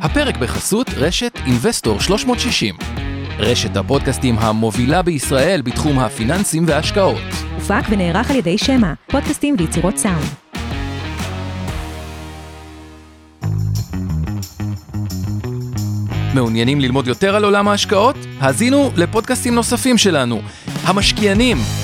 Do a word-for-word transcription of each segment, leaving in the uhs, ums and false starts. הפרק בחסות רשת Investor שלוש מאות שישים, רשת הפודקאסטים המובילה בישראל בתחום הפיננסים וההשקעות. הופק ונערך על ידי שמה, פודקאסטים ויצירות סאונד. מעוניינים ללמוד יותר על עולם ההשקעות? האזינו לפודקאסטים נוספים שלנו. המשקיענים,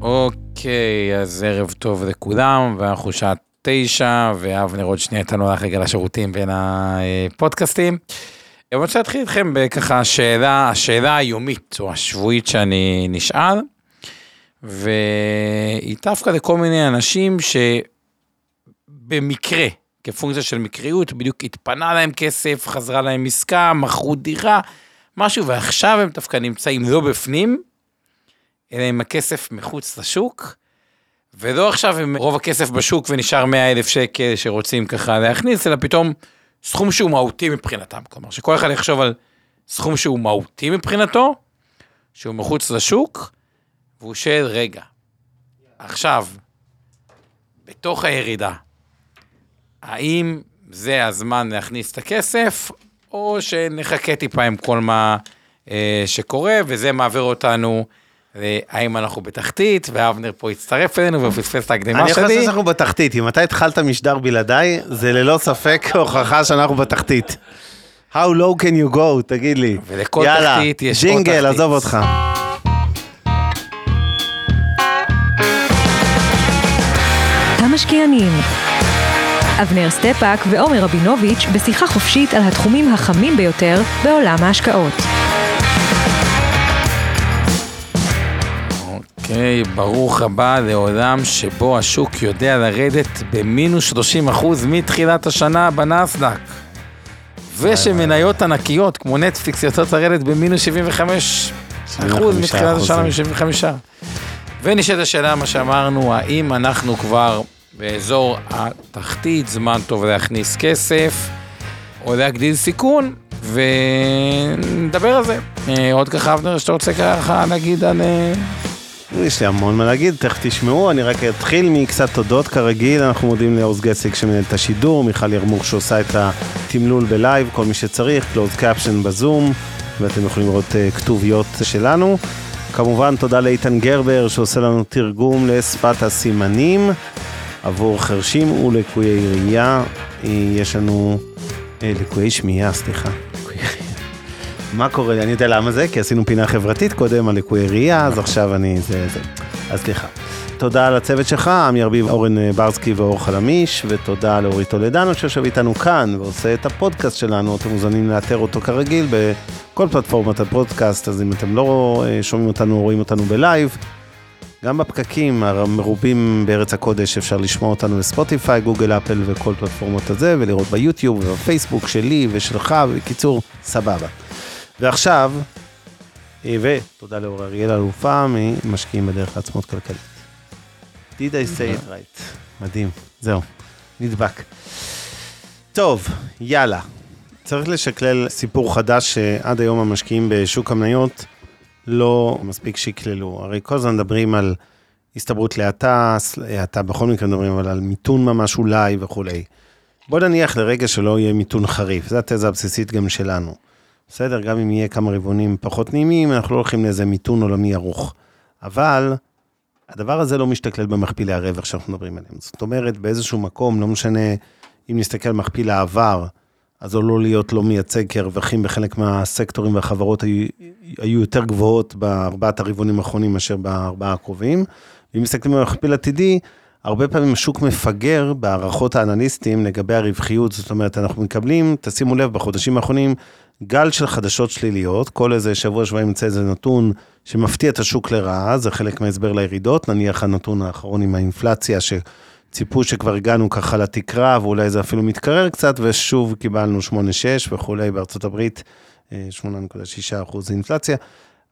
אוקיי, אז ערב טוב לכולם, ואנחנו שעה תשע, ואבנר עוד שנייה איתנו הולך רגע לשירותים בין הפודקאסטים. אני רוצה להתחיל איתכם בככה השאלה, השאלה היומית או השבועית שאני נשאל, והיא דווקא לכל מיני אנשים שבמקרה, כפונקציה של מקריות, בדיוק התפנה להם כסף, חזרה להם עסקה, מכרו דירה, משהו, ועכשיו הם דווקא נמצאים לא בפנים, אלא עם הכסף מחוץ לשוק, ולא עכשיו עם רוב הכסף בשוק ונשאר מאה אלף שקל שרוצים ככה להכניס, אלא פתאום סכום שהוא מהותי מבחינתם. כלומר, שכל אחד יחשוב על סכום שהוא מהותי מבחינתו, שהוא מחוץ לשוק, והוא שאל, רגע, עכשיו, בתוך הירידה, האם זה הזמן להכניס את הכסף, או שנחכה טיפה עם כל מה אה, שקורה, וזה מעבר אותנו, האם אנחנו בתחתית, ואבנר פה יצטרף אלינו, ופספס את ההקדימה שלי. אני חושב שאנחנו בתחתית, אם אתה התחלת משדר בלעדיי, זה ללא ספק הוכחה שאנחנו בתחתית. How low can you go, תגיד לי. ולכל תחתית יש עוד תחתית. יאללה, ג'ינגל, עזוב אותך. המשקיענים. אבנר סטפק ועומר רבינוביץ' בשיחה חופשית על התחומים החמים ביותר בעולם ההשקעות. אוקיי, okay, ברוך הבא לעולם שבו השוק יודע לרדת במינוס שלושים אחוז מתחילת השנה בנאסד"ק. ושמניות ענקיות כמו נטפליקס יוצאות לרדת במינוס שבעים וחמישה אחוז מתחילת השנה, מ-שבעים וחמישה. ונשאלת השאלה מה שאמרנו, האם אנחנו כבר באזור התחתית, זמן טוב להכניס כסף או להגדיל סיכון? ונדבר על זה. עוד ככה אבנר, שאתה רוצה ככה נגיד על... יש לי המון מה להגיד, תכף תשמעו, אני רק אתחיל מקצת תודות כרגיל, אנחנו מודים לאורס גסק שמנהל את השידור, מיכל ירמוק שעושה את התמלול בלייב, כל מי שצריך, קלוז קאפשן בזום, ואתם יכולים לראות כתוביות שלנו. כמובן תודה לאיתן גרבר שעושה לנו תרגום לשפת הסימנים, עבור חרשים ולקויי ראייה, יש לנו לקויי שמיעה, סליחה. מה קורה? אני יודע למה זה, כי עשינו פינה חברתית קודם על ליקוי ראייה, אז עכשיו אני... זה, זה. אז סליחה. תודה לצוות שלך, עמי ארביב, אורן ברסקי ואור חלמיש, ותודה לאורי תולדנו שיושב איתנו כאן, ועושה את הפודקאסט שלנו, אתם מוזמנים לאתר אותו כרגיל, בכל פלטפורמת הפודקאסט, אז אם אתם לא שומעים אותנו, רואים אותנו בלייב, גם בפקקים המרובים בארץ הקודש, אפשר לשמוע אותנו בספוטיפיי, גוגל, אפל וכל פלטפורמות הזה, ולראות ביוטיוב ובפייסבוק שלי ושלך, בקיצור, סבבה. ועכשיו, ותודה לאור אריאל אלופה, ממשקיעים בדרך לעצמות כלכלית. Did I say it right? מדהים, זהו, נדבק. טוב, יאללה. צריך לשקלל סיפור חדש שעד היום המשקיעים בשוק המניות לא מספיק שיקללו. הרי כל הזמן מדברים על הסתברות להטה, להטה בכל מקרה מדברים על מיתון ממש אולי וכו'. בוא נניח לרגע שלא יהיה מיתון חריף, זו התזה הבסיסית גם שלנו. בסדר, גם אם יהיה כמה רבעונים פחות נעימים, אנחנו לא הולכים לאיזה מיתון עולמי ארוך. אבל הדבר הזה לא משתכלל במכפילי הרווח שאנחנו מדברים עליהם. זאת אומרת, באיזשהו מקום, לא משנה אם נסתכל מכפיל העבר, אז הוא לא להיות לא מייצג, כי הרווחים בחלק מהסקטורים והחברות היו, היו יותר גבוהות בארבעת הרבעונים האחרונים מאשר בארבעה הקרובים. ואם מסתכלים על מכפיל עתידי, הרבה פעמים השוק מפגר בהערכות האנליסטים לגבי הרווחיות, זאת אומרת, אנחנו מקבלים, תשימו לב, בחודשים האחרונים, גל של חדשות שליליות, כל איזה שבוע שבוע ימצא איזה נתון שמפתיע את השוק לרעה, זה חלק מהסבר לירידות, נניח הנתון האחרון עם האינפלציה, ש, ציפו שכבר הגענו ככה לתקרה, ואולי זה אפילו מתקרר קצת, ושוב קיבלנו שמונה נקודה שש וכולי בארצות הברית, שמונה נקודה שישה אחוז אינפלציה.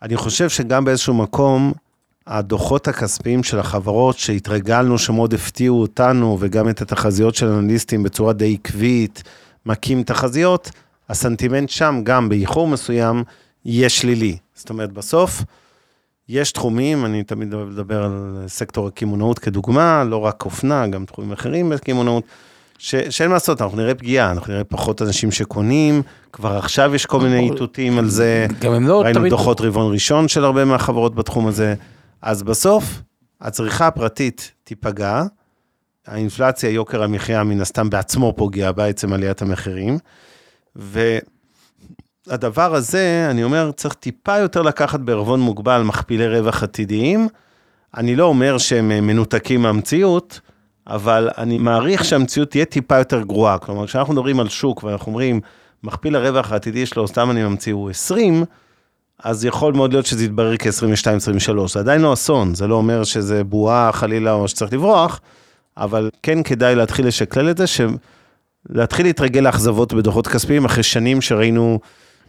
אני חושב שגם באיזשהו מקום, הדוחות הכספיים של החברות שהתרגלנו שמאוד הפתיעו אותנו, וגם את התחזיות של אנליסטים בצורה די עקבית, מקים תחזיות, הסנטימנט שם גם באיחור מסוים, יהיה שלילי. זאת אומרת, בסוף, יש תחומים, אני תמיד אוהב לדבר על סקטור הכימונאות כדוגמה, לא רק אופנה, גם תחומים אחרים בכימונאות, שאין מה לעשות, אנחנו נראה פגיעה, אנחנו נראה פחות אנשים שקונים, כבר עכשיו יש כל מיני איתותים על זה, ראינו דוחות רבעון ראשון של הרבה מהחברות בתחום הזה, אז בסוף, הצריכה הפרטית תיפגע, האינפלציה, יוקר המחיה מן הסתם בעצמו פוגע, בעצם עליית המחירים, ו... הדבר הזה, אני אומר, צריך טיפה יותר לקחת בערבון מוגבל מכפילי רווח עתידיים. אני לא אומר שהם מנותקים מהמציאות, אבל אני מעריך שהמציאות תהיה טיפה יותר גרועה. כלומר, כשאנחנו מדברים על שוק ואנחנו אומרים, מכפיל הרווח העתידי שלו, סתם אני ממציא, הוא עשרים, אז יכול מאוד להיות שזה יתברר כ-עשרים ושתיים עשרים ושלוש. זה עדיין לא אסון, זה לא אומר שזה בועה, חלילה, או שצריך לברוח, אבל כן כדאי להתחיל לשקלל את זה, להתחיל להתרגל להחזבות בדוחות כספיים, אחרי שנים שראינו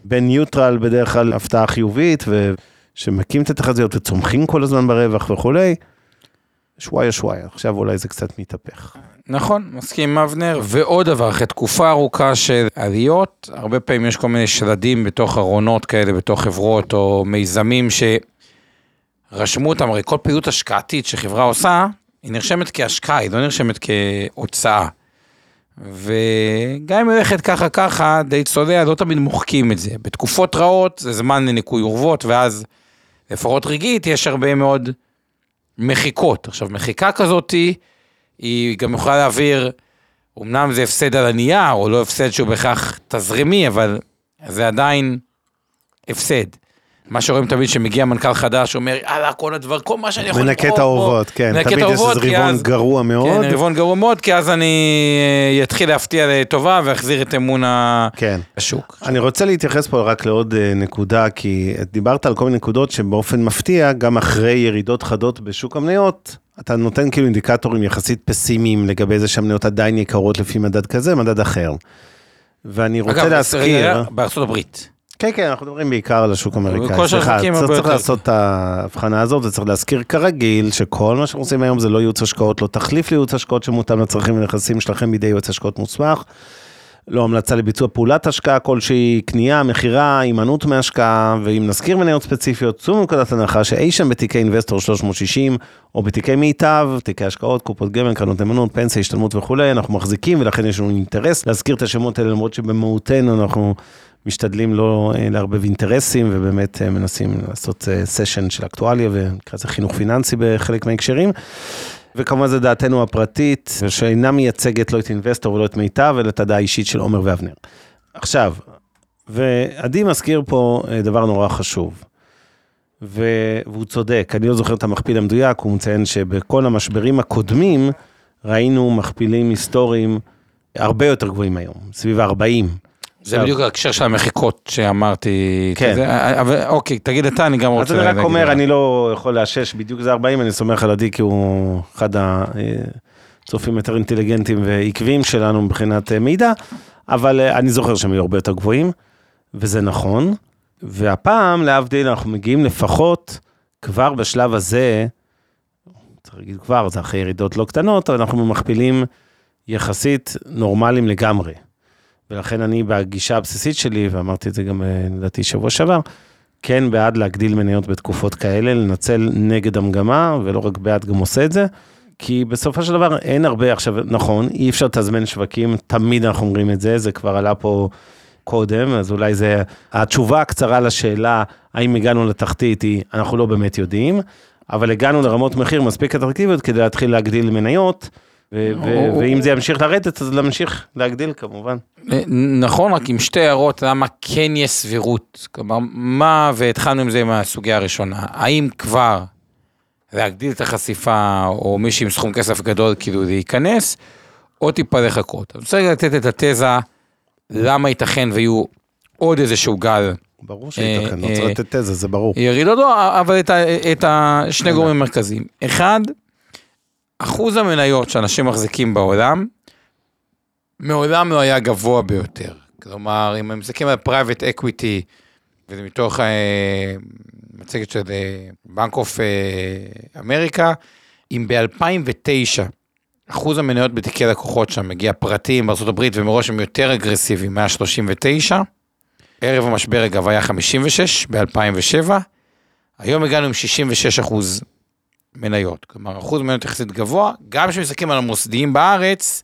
בניוטרל בדרך כלל הפתעה חיובית, ושמקים את התחזיות וצומחים כל הזמן ברווח וכולי, שוויה שוויה, עכשיו אולי זה קצת מתהפך. נכון, מסכים אבנר, ועוד דבר, אחרי תקופה ארוכה של עליות, הרבה פעמים יש כל מיני שלדים בתוך ארונות כאלה, בתוך חברות או מיזמים שרשמו אותם, הרי כל פעילות השקעתית שחברה עושה, היא נרשמת כהשקעה, היא לא נרשמת כהוצאה. וגם אם הולכת ככה ככה, די צודע, לא תמיד מוחקים את זה. בתקופות רעות, זה זמן לניקוי אורוות, ואז לפחות רגעית, יש הרבה מאוד מחיקות. עכשיו, מחיקה כזאת, היא גם יכולה להעביר, אמנם זה הפסד על הנייר, או לא הפסד שהוא בכך תזרימי, אבל זה עדיין הפסד. מה שרואים תמיד שמגיע מנכ"ל חדש, אומר, הלאה, כל הדבר, כל מה שאני יכול לקרוא. מנקה את האורוות, כן. תמיד יש ריבון גרוע מאוד. כן, ריבון גרוע מאוד, כי אז אני אתחיל להפתיע לטובה, ואחזיר את אמון השוק. אני רוצה להתייחס פה רק לעוד נקודה, כי דיברת על כל מיני נקודות, שבאופן מפתיע, גם אחרי ירידות חדות בשוק המניות, אתה נותן כאילו אינדיקטורים יחסית פסימיים, לגבי זה שהמניות עדיין יקרות לפי מדד כזה, מדד אחר. ואני רוצה להזכיר... בארצות הברית. כן, כן, אנחנו מדברים בעיקר על השוק האמריקאי. סליחה, צריך לעשות את ההבחנה הזאת, זה צריך להזכיר כרגיל, שכל מה שאנחנו עושים היום זה לא ייעוץ השקעות, לא תחליף לייעוץ השקעות שמותאם לצרכים ונכסים שלכם בידי ייעוץ השקעות מוסמך, לא המלצה לביצוע פעולת השקעה כלשהי, קנייה, מכירה, הימנעות מהשקעה, ואם נזכיר מניות ספציפיות, צאו מנקודת הנחה שאי שם בתיקי אינבסטור שלוש מאות שישים, או בתיקי מיטב, תיקי השקעות, קופות גמל, קרנות נאמנות, פנסיה, השתלמות וכולי, אנחנו מחזיקים, ולכן יש לנו אינטרס להזכיר את השמות האלה, למרות שבמהותן אנחנו משתדלים לא להרבב אינטרסים, ובאמת מנסים לעשות סשן של אקטואליה, ונקרא זה חינוך פיננסי בחלק מההקשרים, וכמובן זה דעתנו הפרטית, שאינה מייצגת לא את אינבסטור ולא את מיטב, אלא את הדעה האישית של עומר ואבנר. עכשיו, ועדי מזכיר פה דבר נורא חשוב, והוא צודק, אני לא זוכר את המכפיל המדויק, הוא מציין שבכל המשברים הקודמים, ראינו מכפילים היסטוריים הרבה יותר גבוהים היום, סביב ה-ארבעים. זה בדיוק ההקשר של המחיקות שאמרתי, אבל אוקיי, תגיד אתה, אני גם רוצה... אז אני רק אומר, אני לא יכול לאשש, בדיוק זה ארבעים, אני סומך על עדי, כי הוא אחד הצופים יותר אינטליגנטים ועקביים שלנו מבחינת מידע, אבל אני זוכר שהם יהיו הרבה יותר גבוהים, וזה נכון, והפעם, להבדיל, אנחנו מגיעים לפחות, כבר בשלב הזה, צריך להגיד כבר, זה אחרי ירידות לא קטנות, אבל אנחנו מכפילים יחסית נורמליים לגמרי. ולכן אני בגישה הבסיסית שלי, ואמרתי את זה גם לדעתי שבוע שעבר, כן בעד להגדיל מניות בתקופות כאלה, לנצל נגד המגמה, ולא רק בעד גם עושה את זה, כי בסופו של דבר אין הרבה, עכשיו נכון, אי אפשר תזמן שווקים, תמיד אנחנו אומרים את זה, זה כבר עלה פה קודם, אז אולי זה, התשובה הקצרה לשאלה, האם הגענו לתחתית היא, אנחנו לא באמת יודעים, אבל הגענו לרמות מחיר מספיק אטרקטיביות, כדי להתחיל להגדיל מניות, ואם זה ימשיך לרדת, אז להמשיך להגדיל כמובן. נכון, רק עם שתי הערות, למה כן יש סבירות? כלומר, מה, והתחלנו עם זה עם הסוגיה הראשונה, האם כבר להגדיל את החשיפה, או מישהו עם סכום כסף גדול כאילו להיכנס, או טיפה לחכות. אני רוצה לתת את התזה, למה ייתכן ויהיו עוד איזשהו גל. ברור שייתכן, לא צריך לתת תזה, זה ברור. ירידות, אבל את שני גורמים מרכזיים. אחד, אחוז המניות שאנשים מחזיקים בעולם, מעולם לא היה גבוה ביותר. כלומר, אם הם מחזיקים על פרייבט אקוויטי, וזה מתוך המצגת של בנק אוף אמריקה, אם ב-אלפיים ותשע אחוז המניות בתיקי לקוחות שם מגיע פרטים בארצות הברית, ומראש הם יותר אגרסיביים, מאה שלושים ותשע, ערב המשבר אגב היה חמישים ושש ב-אלפיים ושבע, היום הגענו עם שישים ושש אחוז מניות, כלומר אחוז מניות יחסית גבוה, גם כשמסתכלים על המוסדיים בארץ,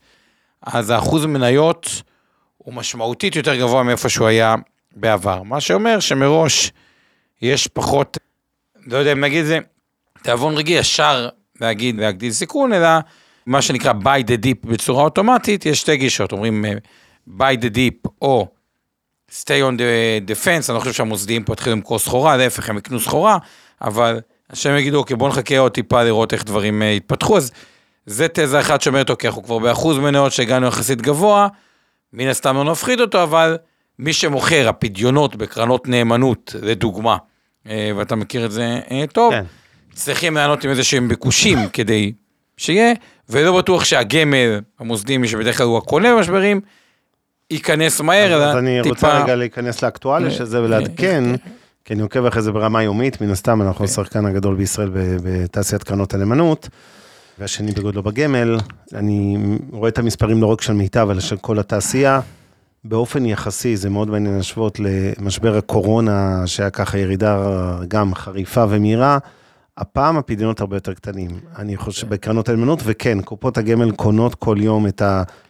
אז האחוז מניות הוא משמעותית יותר גבוה מאיפה שהוא היה בעבר, מה שאומר שמראש יש פחות, לא יודע אם נגיד זה, תיאבון רגעי ישר להגיד להגדיל סיכון, אלא מה שנקרא buy the dip בצורה אוטומטית, יש שתי גישות, אומרים buy the dip או stay on the defense, אני חושב שהמוסדיים פה התחילו למכור סחורה, להפך הם יקנו סחורה, אבל השם יגידו, אוקיי, בוא נחכה עוד טיפה לראות איך דברים יתפתחו, אז זה תזה אחת שאומרת, אוקיי, אנחנו כבר באחוז מניות שהגענו יחסית גבוה, מן הסתם לא נפחיד אותו, אבל מי שמוכר, הפדיונות בקרנות נאמנות, לדוגמה, ואתה מכיר את זה טוב, כן. צריכים לענות עם איזשהם ביקושים כדי שיהיה, ולא בטוח שהגמל המוסדים, שבדרך כלל הוא הקונה במשברים, ייכנס מהר, אלא טיפה... אז אני רוצה רגע להיכנס לאקטואליה של זה ולעדכן, כי אני עוקב אחרי זה ברמה יומית, מן הסתם אנחנו השחקן הגדול בישראל בתעשיית קרנות הנאמנות, והשני בגודלו בגמל, אני רואה את המספרים לא רק של מיטב, אלא של כל התעשייה, באופן יחסי, זה מאוד מעניין להשוות למשבר הקורונה, שהיה ככה ירידה גם חריפה ומהירה, הפעם הפדיונות הרבה יותר קטנים, אני חושב בקרנות הנאמנות, וכן, קופות הגמל קונות כל יום את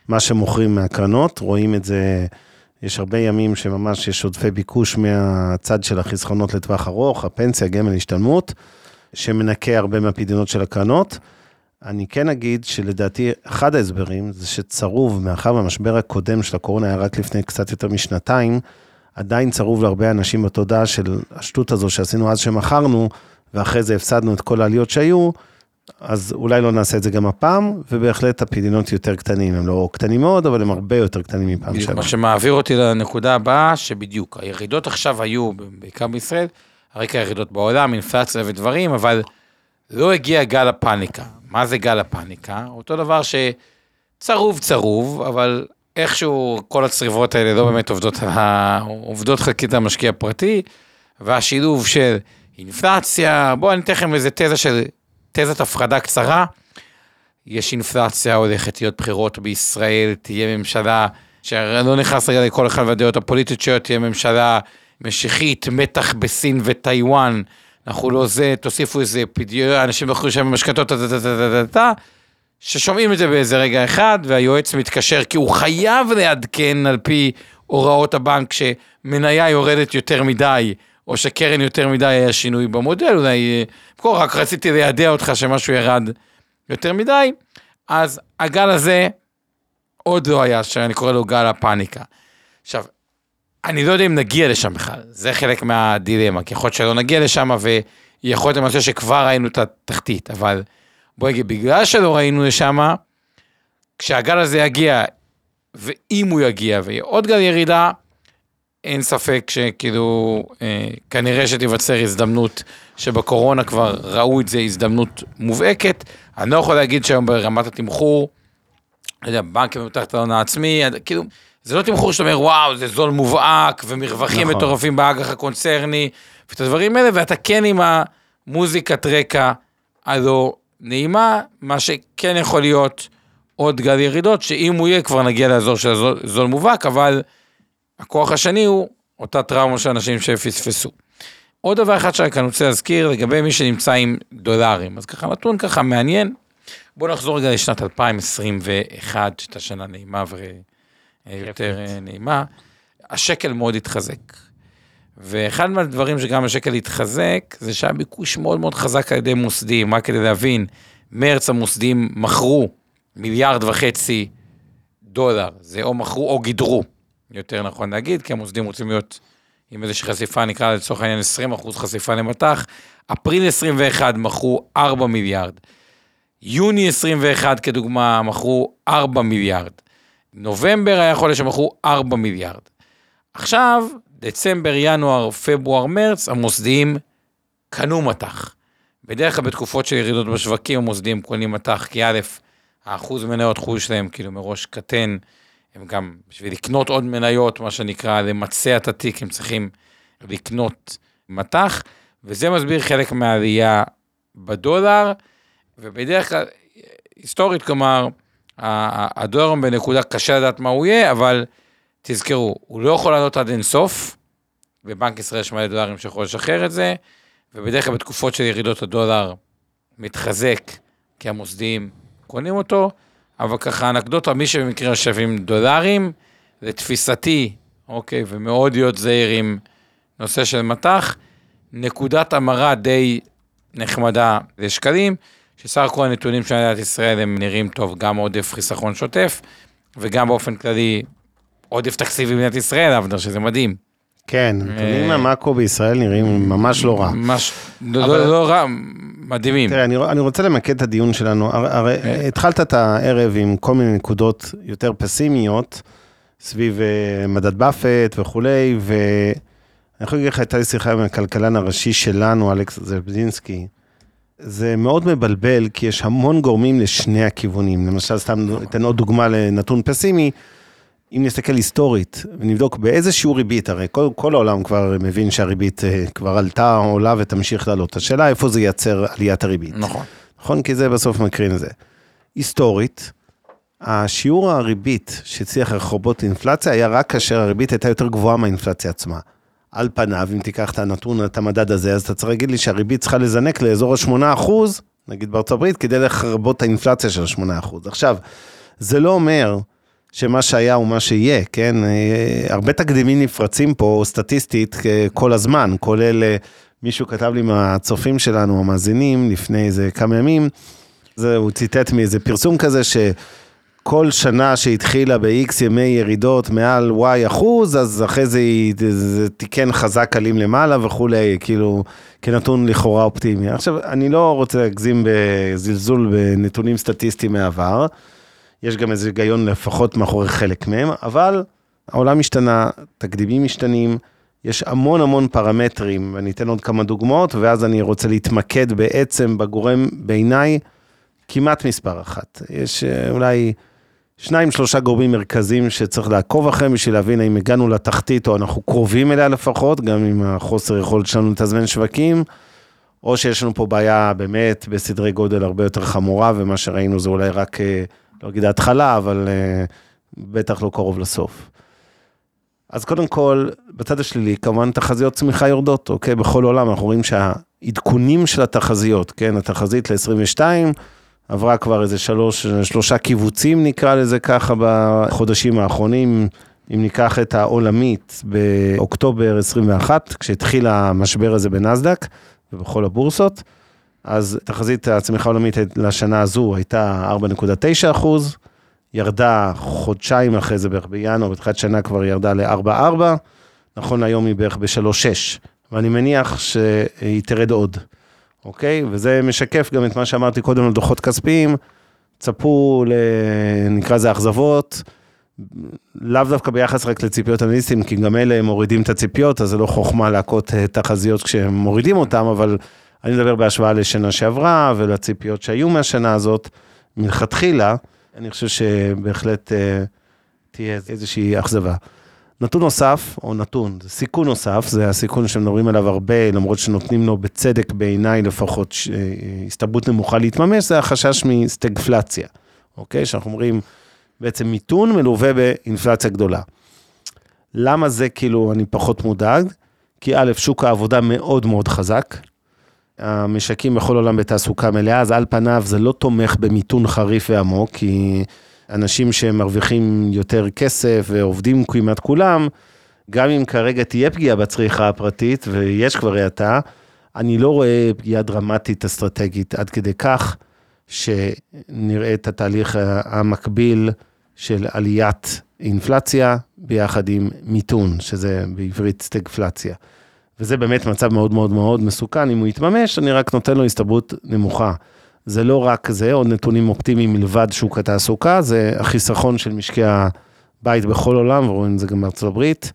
מה שמוכרים מהקרנות, רואים את זה, יש הרבה ימים שממש יש עודפי ביקוש מהצד של החסכונות לטווח ארוך, הפנסיה, גמל, השתלמות, שמנקה הרבה מהפדיונות של הקרנות, אני כן אגיד שלדעתי אחד ההסברים זה שצרוב מאחר והמשבר הקודם של הקורונה היה רק לפני קצת יותר משנתיים, עדיין צרוב להרבה אנשים בתודעה של השטות הזו שעשינו אז שמחרנו, ואחרי זה הפסדנו את כל העליות שהיו, אז אולי לא נעשה את זה גם הפעם, ובהחלט הפדיונות יותר קטנים, הם לא קטנים מאוד, אבל הם הרבה יותר קטנים מפעם שלנו. מה שמעביר אותי לנקודה הבאה, שבדיוק, הירידות עכשיו היו, בעיקר בישראל, הרקע הירידות בעולם, אינפלציה ודברים, אבל לא הגיע גל הפאניקה. מה זה גל הפאניקה? אותו דבר שצרוב צרוב, אבל איכשהו כל הצריבות האלה לא באמת עובדות, עובדות חלקית המשקיע פרטי, והשילוב של אינפלציה, בואו אני תכף איזה תזה של, תזת הפרדה קצרה, יש אינפלציה, הולכת להיות בחירות בישראל, תהיה ממשלה, שלא נכנס רגע לכל אחד והדעות הפוליטית שלו, תהיה ממשלה משיחית, מתח בסין וטיואן, אנחנו לא זה, תוסיפו איזה פדיון, אנשים לא יכולים שם במשקטות, ששומעים את זה באיזה רגע אחד, והיועץ מתקשר, כי הוא חייב לעדכן על פי הוראות הבנק, שמניה יורדת יותר מדי, או שקרן יותר מדי היה שינוי במודל, אולי, בכל רק רציתי לידע אותך שמשהו ירד יותר מדי, אז הגל הזה עוד לא היה, שאני קורא לו גל הפאניקה. עכשיו, אני לא יודע אם נגיע לשם בכלל, זה חלק מהדילמה, כי יכול להיות שלא נגיע לשם, ויכול להיות למשל שכבר ראינו את התחתית, אבל בוא נגיד, בגלל שלא ראינו לשם, כשהגל הזה יגיע, ואם הוא יגיע, ויהיה עוד גל ירידה, אין ספק שכאילו, אה, כנראה שתיווצר הזדמנות, שבקורונה כבר ראו את זה, הזדמנות מובהקת, אני לא יכול להגיד שהיום ברמת התמחור, לא יודע, בנקים מתחת להון העצמי, כאילו, זה לא תמחור שאתה אומר, וואו, זה זול מובהק, ומרווחים נכון. מטורפים באג"ח הקונצרני, ואת הדברים האלה, ואתה כן עם המוזיקת רקע הלא נעימה, מה שכן יכול להיות עוד גל ירידות, שאם הוא יהיה כבר נגיע לאזור של זול, זול מובהק, אבל הכוח השני הוא אותה טראומה של אנשים שפספסו. עוד דבר אחד שאני רוצה להזכיר, לגבי מי שנמצא עם דולרים, אז ככה נתון ככה מעניין, בואו נחזור רגע לשנת אלפיים עשרים ואחת, שאת השנה נעימה ויותר נעימה, השקל מאוד התחזק, ואחד מהדברים שגם השקל התחזק, זה שהביקוש מאוד מאוד חזק על ידי מוסדים, רק כדי להבין, מרץ המוסדים מכרו מיליארד וחצי דולר, זה או מכרו או גידרו, יותר נכון להגיד, כי המוסדים רוצים להיות עם איזושהי חשיפה, נקרא לצורך העניין עשרים אחוז חשיפה למתח, אפריל עשרים ואחת מכרו ארבעה מיליארד, יוני עשרים ואחת כדוגמה מכרו ארבעה מיליארד, נובמבר היה חודש שמכרו ארבעה מיליארד, עכשיו דצמבר, ינואר, פברואר, מרץ, המוסדים קנו מתח, בדרך כלל בתקופות של ירידות בשווקים, המוסדים קונים מתח, כי א', האחוז מניות חוש שלהם, כאילו מראש קטן, הם גם בשביל לקנות עוד מניות, מה שנקרא, למצא את התיק, הם צריכים לקנות מתח, וזה מסביר חלק מהעלייה בדולר, ובדרך כלל, היסטורית כלומר, הדולר בנקודה קשה לדעת מה הוא יהיה, אבל תזכרו, הוא לא יכול לעלות עד אינסוף, בבנק ישראל יש מלא דולרים שיכול לשחרר את זה, ובדרך כלל בתקופות של ירידות הדולר מתחזק, כי המוסדים קונים אותו, אבל ככה אנקדוטה, מי שבמקרה יושב עם דולרים, זה תפיסתי, אוקיי, ומאוד להיות זהיר עם נושא של מתח, נקודת המרה די נחמדה לשקלים, שסך הכל הנתונים של מדינת ישראל הם נראים טוב, גם עודף חיסכון שוטף, וגם באופן כללי עודף תקציבי במדינת ישראל, אבנר, שזה מדהים. כן, נתונים מהמאקרו בישראל נראים ממש לא רע. ממש, לא רע, מדהימים. תראה, אני רוצה למקד את הדיון שלנו, הרי התחלת את הערב עם כל מיני נקודות יותר פסימיות, סביב מדד באפט וכולי, ו... אני חושב לך, הייתה לי שיחה עם הכלכלן הראשי שלנו, אלכס זרבדינסקי. זה מאוד מבלבל, כי יש המון גורמים לשני הכיוונים. למשל, סתם אתן עוד דוגמה לנתון פסימי, אם נסתכל היסטורית, ונבדוק באיזה שיעור ריבית, הרי כל, כל העולם כבר מבין שהריבית כבר עלתה, עולה ותמשיך לעלות. השאלה איפה זה ייצר עליית הריבית. נכון. נכון, כי זה בסוף מקרין לזה. היסטורית, השיעור הריבית שצליח לרחובות אינפלציה, היה רק כאשר הריבית הייתה יותר גבוהה מהאינפלציה עצמה. על פניו, אם תיקח את הנתון, את המדד הזה, אז אתה צריך להגיד לי שהריבית צריכה לזנק לאזור ה-שמונה אחוז, נגיד בארצות הברית, כדי לחרבות את האינפלציה של ה-שמונה אחוז. עכשיו, זה לא אומר שמה שהיה הוא מה שיהיה, כן? הרבה תקדימים נפרצים פה, סטטיסטית, כל הזמן, כולל מישהו כתב לי מהצופים שלנו, המאזינים, לפני איזה כמה ימים, זה, הוא ציטט מאיזה פרסום כזה ש... כל שנה שהתחילה ב-X ימי ירידות מעל Y אחוז, אז אחרי זה תיקן חזק עלים למעלה וכולי, כאילו כנתון לכאורה אופטימי. עכשיו, אני לא רוצה להגזים בזלזול בנתונים סטטיסטיים מהעבר, יש גם איזה היגיון לפחות מאחורי חלק מהם, אבל העולם משתנה, תקדימים משתנים, יש המון המון פרמטרים, ואני אתן עוד כמה דוגמאות, ואז אני רוצה להתמקד בעצם בגורם בעיניי, כמעט מספר אחת. יש אולי... שניים, שלושה גורמים מרכזיים שצריך לעקוב אחריהם, בשביל להבין האם הגענו לתחתית, או אנחנו קרובים אליה לפחות, גם עם החוסר יכולת שלנו לתזמן שווקים, או שיש לנו פה בעיה באמת בסדרי גודל הרבה יותר חמורה, ומה שראינו זה אולי רק, לא אגיד ההתחלה, אבל בטח לא קרוב לסוף. אז קודם כל, בצד השלילי, כמובן תחזיות צמיחה יורדות, אוקיי? בכל עולם אנחנו רואים שהעדכונים של התחזיות, כן? התחזית ל-עשרים ושתיים, עברה כבר איזה שלוש, שלושה קיבוצים נקרא לזה ככה בחודשים האחרונים, אם ניקח את העולמית באוקטובר עשרים ואחת, כשהתחיל המשבר הזה בנסדק ובכל הבורסות, אז תחזית הצמיחה העולמית לשנה הזו הייתה ארבע נקודה תשע אחוז, ירדה חודשיים אחרי זה בערך בינואר, בתחילת שנה כבר ירדה ל-ארבע נקודה ארבע, נכון היום היא בערך ב-שלוש נקודה שש, ואני מניח שהיא תרד עוד. אוקיי? וזה משקף גם את מה שאמרתי קודם על דוחות כספיים, צפו לנקרא זה אכזבות, לאו דווקא ביחס רק לציפיות אנליסטים, כי גם אלה מורידים את הציפיות, אז זה לא חוכמה להקות תחזיות כשהם מורידים אותם, אבל אני מדבר בהשוואה לשנה שעברה, ולציפיות שהיו מהשנה הזאת, מלכתחילה, אני חושב שבהחלט אה, תהיה איזושהי אכזבה. נתון נוסף, או נתון, זה סיכון נוסף, זה הסיכון שמדברים עליו הרבה, למרות שנותנים לו בצדק בעיניי לפחות, הסתברות נמוכה להתממש, זה החשש מסטגפלציה, אוקיי? שאנחנו אומרים, בעצם מיתון מלווה באינפלציה גדולה. למה זה כאילו אני פחות מודאג? כי א', שוק העבודה מאוד מאוד חזק, המשקים בכל עולם בתעסוקה מלאה, אז על פניו זה לא תומך במיתון חריף ועמוק, כי... אנשים שמרוויחים יותר כסף ועובדים כמעט כולם, גם אם כרגע תהיה פגיעה בצריכה הפרטית, ויש כבר ראתה, אני לא רואה פגיעה דרמטית אסטרטגית, עד כדי כך שנראה את התהליך המקביל של עליית אינפלציה, ביחד עם מיתון, שזה בעברית סטגפלציה. וזה באמת מצב מאוד מאוד מאוד מסוכן, אם הוא יתממש, אני רק נותן לו הסתברות נמוכה. זה לא רק זה, עוד נתונים אופטימיים מלבד שוק התעסוקה, זה החיסכון של משקי הבית בכל עולם, ורואים את זה גם בארצות הברית,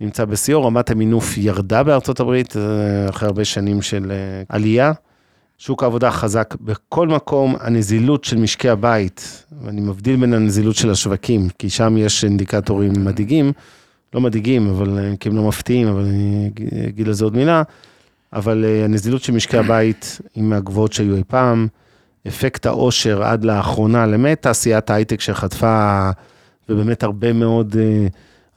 נמצא בסיור, רמת המינוף ירדה בארצות הברית, אחרי הרבה שנים של עלייה, שוק העבודה חזק בכל מקום, הנזילות של משקי הבית, ואני מבדיל בין הנזילות של השווקים, כי שם יש אינדיקטורים מדאיגים, לא מדאיגים, אבל כי הם לא מפתיעים, אבל אני אגיד לזה עוד מילה, אבל הנזילות של משקי הבית, עם הגבוהות שהיו אי פעם, אפקט העושר עד לאחרונה, למעט תעשיית ההייטק שחטפה, ובאמת הרבה מאוד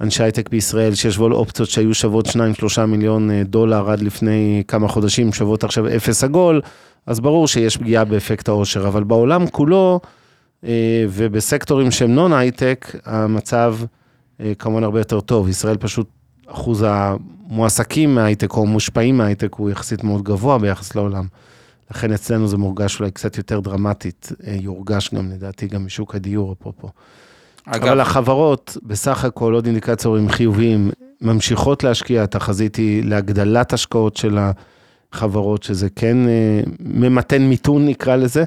אנשי הייטק בישראל, שישבו על אופציות שהיו שוות שניים שלושה מיליון דולר, עד לפני כמה חודשים, שוות עכשיו אפס עגול, אז ברור שיש פגיעה באפקט העושר, אבל בעולם כולו, ובסקטורים שהם נון הייטק, המצב כמובן הרבה יותר טוב. ישראל פשוט, אחוז המועסקים מההייטק, או מושפעים מההייטק, הוא יחסית מאוד גבוה ביחס לעולם. לכן אצלנו זה מורגש אולי קצת יותר דרמטית, יורגש גם, לדעתי, גם משוק הדיור, אפרופו. אגב. אבל החברות, בסך הכל, עוד אינדיקטורים חיוביים, ממשיכות להשקיע, התחזית היא להגדלת השקעות של החברות, שזה כן ממתן מיתון, נקרא לזה.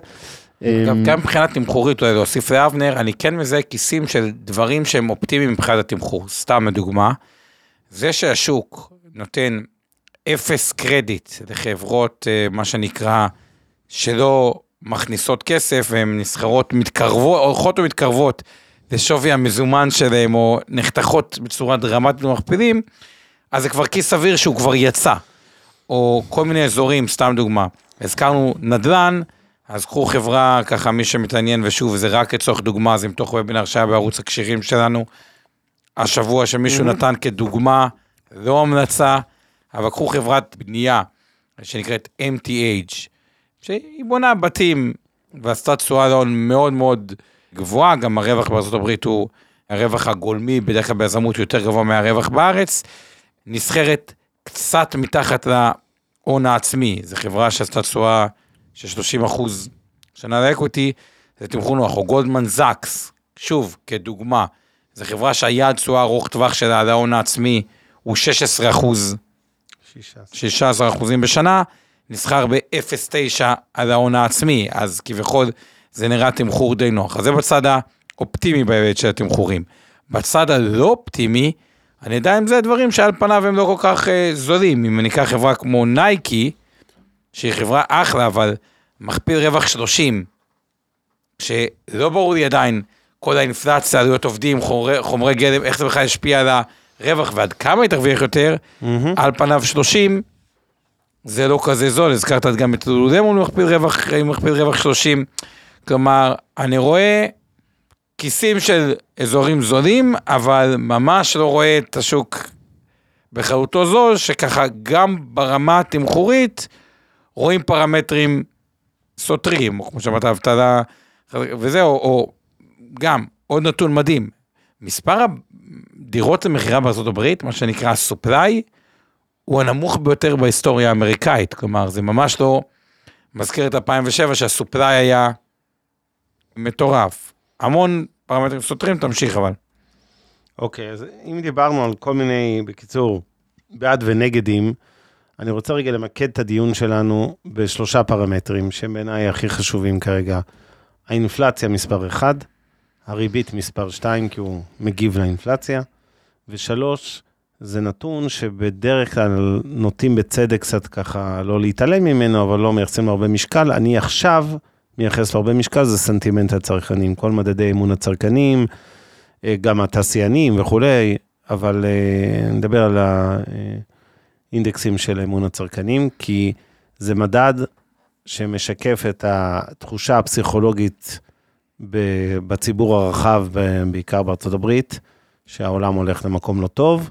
אגב, גם מבחינת תמחורית, אולי להוסיף לאבנר, אני כן מזהה כיסים של דברים שהם אופטימיים מבחינת התמחור. סתם לדוגמה, זה שהשוק נותן אפס קרדיט לחברות, מה שנקרא, שלא מכניסות כסף, והן נסחרות מתקרבות, הולכות ומתקרבות, לשווי המזומן שלהם, או נחתכות בצורה דרמטית ומכפילים, אז זה כבר כיס סביר שהוא כבר יצא, או כל מיני אזורים, סתם דוגמה, הזכרנו נדל"ן, אז קחו חברה, ככה מי שמתעניין, ושוב, זה רק לצורך דוגמה, זה מתוך וובינר שהיה בערוץ הקשירים שלנו, השבוע שמישהו נתן כדוגמה, לא המלצה, אבל קחו חברת בנייה, שנקראת אם טי אייץ', שהיא בונה בתים, ועשתה תשואה להון מאוד מאוד גבוהה, גם הרווח בארצות הברית הוא הרווח הגולמי, בדרך כלל ביזמות יותר גבוה מהרווח בארץ, נסחרת קצת מתחת להון העצמי, זו חברה שעשתה תשואה של שלושים אחוז שנה לאקוטי, זה תמחור נוח, או גולדמן זאקס, שוב, כדוגמה, זו חברה שהיעד תשואה ארוך טווח שלה על ההון העצמי, הוא שישה עשר אחוז, שישה עשר אחוזים בשנה, נסחר ב-אפס נקודה תשע על ההון העצמי, אז כביכול, זה נראה תמחור די נוח. אז זה בצד האופטימי בהיבט של התמחורים. בצד הלא אופטימי, אני יודע אם זה דברים שעל פניו הם לא כל כך אה, זולים. אם אני אקח חברה כמו נייקי, שהיא חברה אחלה, אבל מכפיל רווח שלושים, שלא ברור לי עדיין כל האינפלציה, עלויות עובדים, חומרי, חומרי גלם, איך זה בכלל השפיע על הרווח, ועד כמה היא תרוויח יותר, mm-hmm. על פניו שלושים, זה לא כזה זול. הזכרת גם את לולודמון, מכפיל רווח, מכפיל רווח שלושים, כלומר, אני רואה כיסים של אזורים זולים, אבל ממש לא רואה את השוק בחלוטו זול, שככה גם ברמה התמחורית, רואים פרמטרים סותרים, או כמו שאמרת, אבטלה, וזהו, או גם, עוד נתון מדהים, מספר הדירות למחירה בארצות הברית, מה שנקרא supply, הוא הנמוך ביותר בהיסטוריה האמריקאית, כלומר, זה ממש לא מזכיר את אלפיים ושבע, שהsupply היה מטורף. המון פרמטרים סותרים, תמשיך אבל. אוקיי, אז אם דיברנו על כל מיני, בקיצור, בעד ונגדים, אני רוצה רגע למקד את הדיון שלנו בשלושה פרמטרים, שהם בעיניי הכי חשובים כרגע. האינפלציה מספר אחד, הריבית מספר שתיים, כי הוא מגיב לאינפלציה, ושלוש, זה נתון שבדרך כלל נוטים בצדק קצת ככה, לא להתעלם ממנו, אבל לא מייחסים להרבה משקל. אני עכשיו מייחס להרבה משקל, זה סנטימנט הצרכנים, כל מדדי אמון הצרכנים, גם התעשיינים וכו', אבל נדבר על האינדקסים של אמון הצרכנים, כי זה מדד שמשקף את התחושה הפסיכולוגית בציבור הרחב, בעיקר בארצות הברית, שהעולם הולך למקום לא טוב,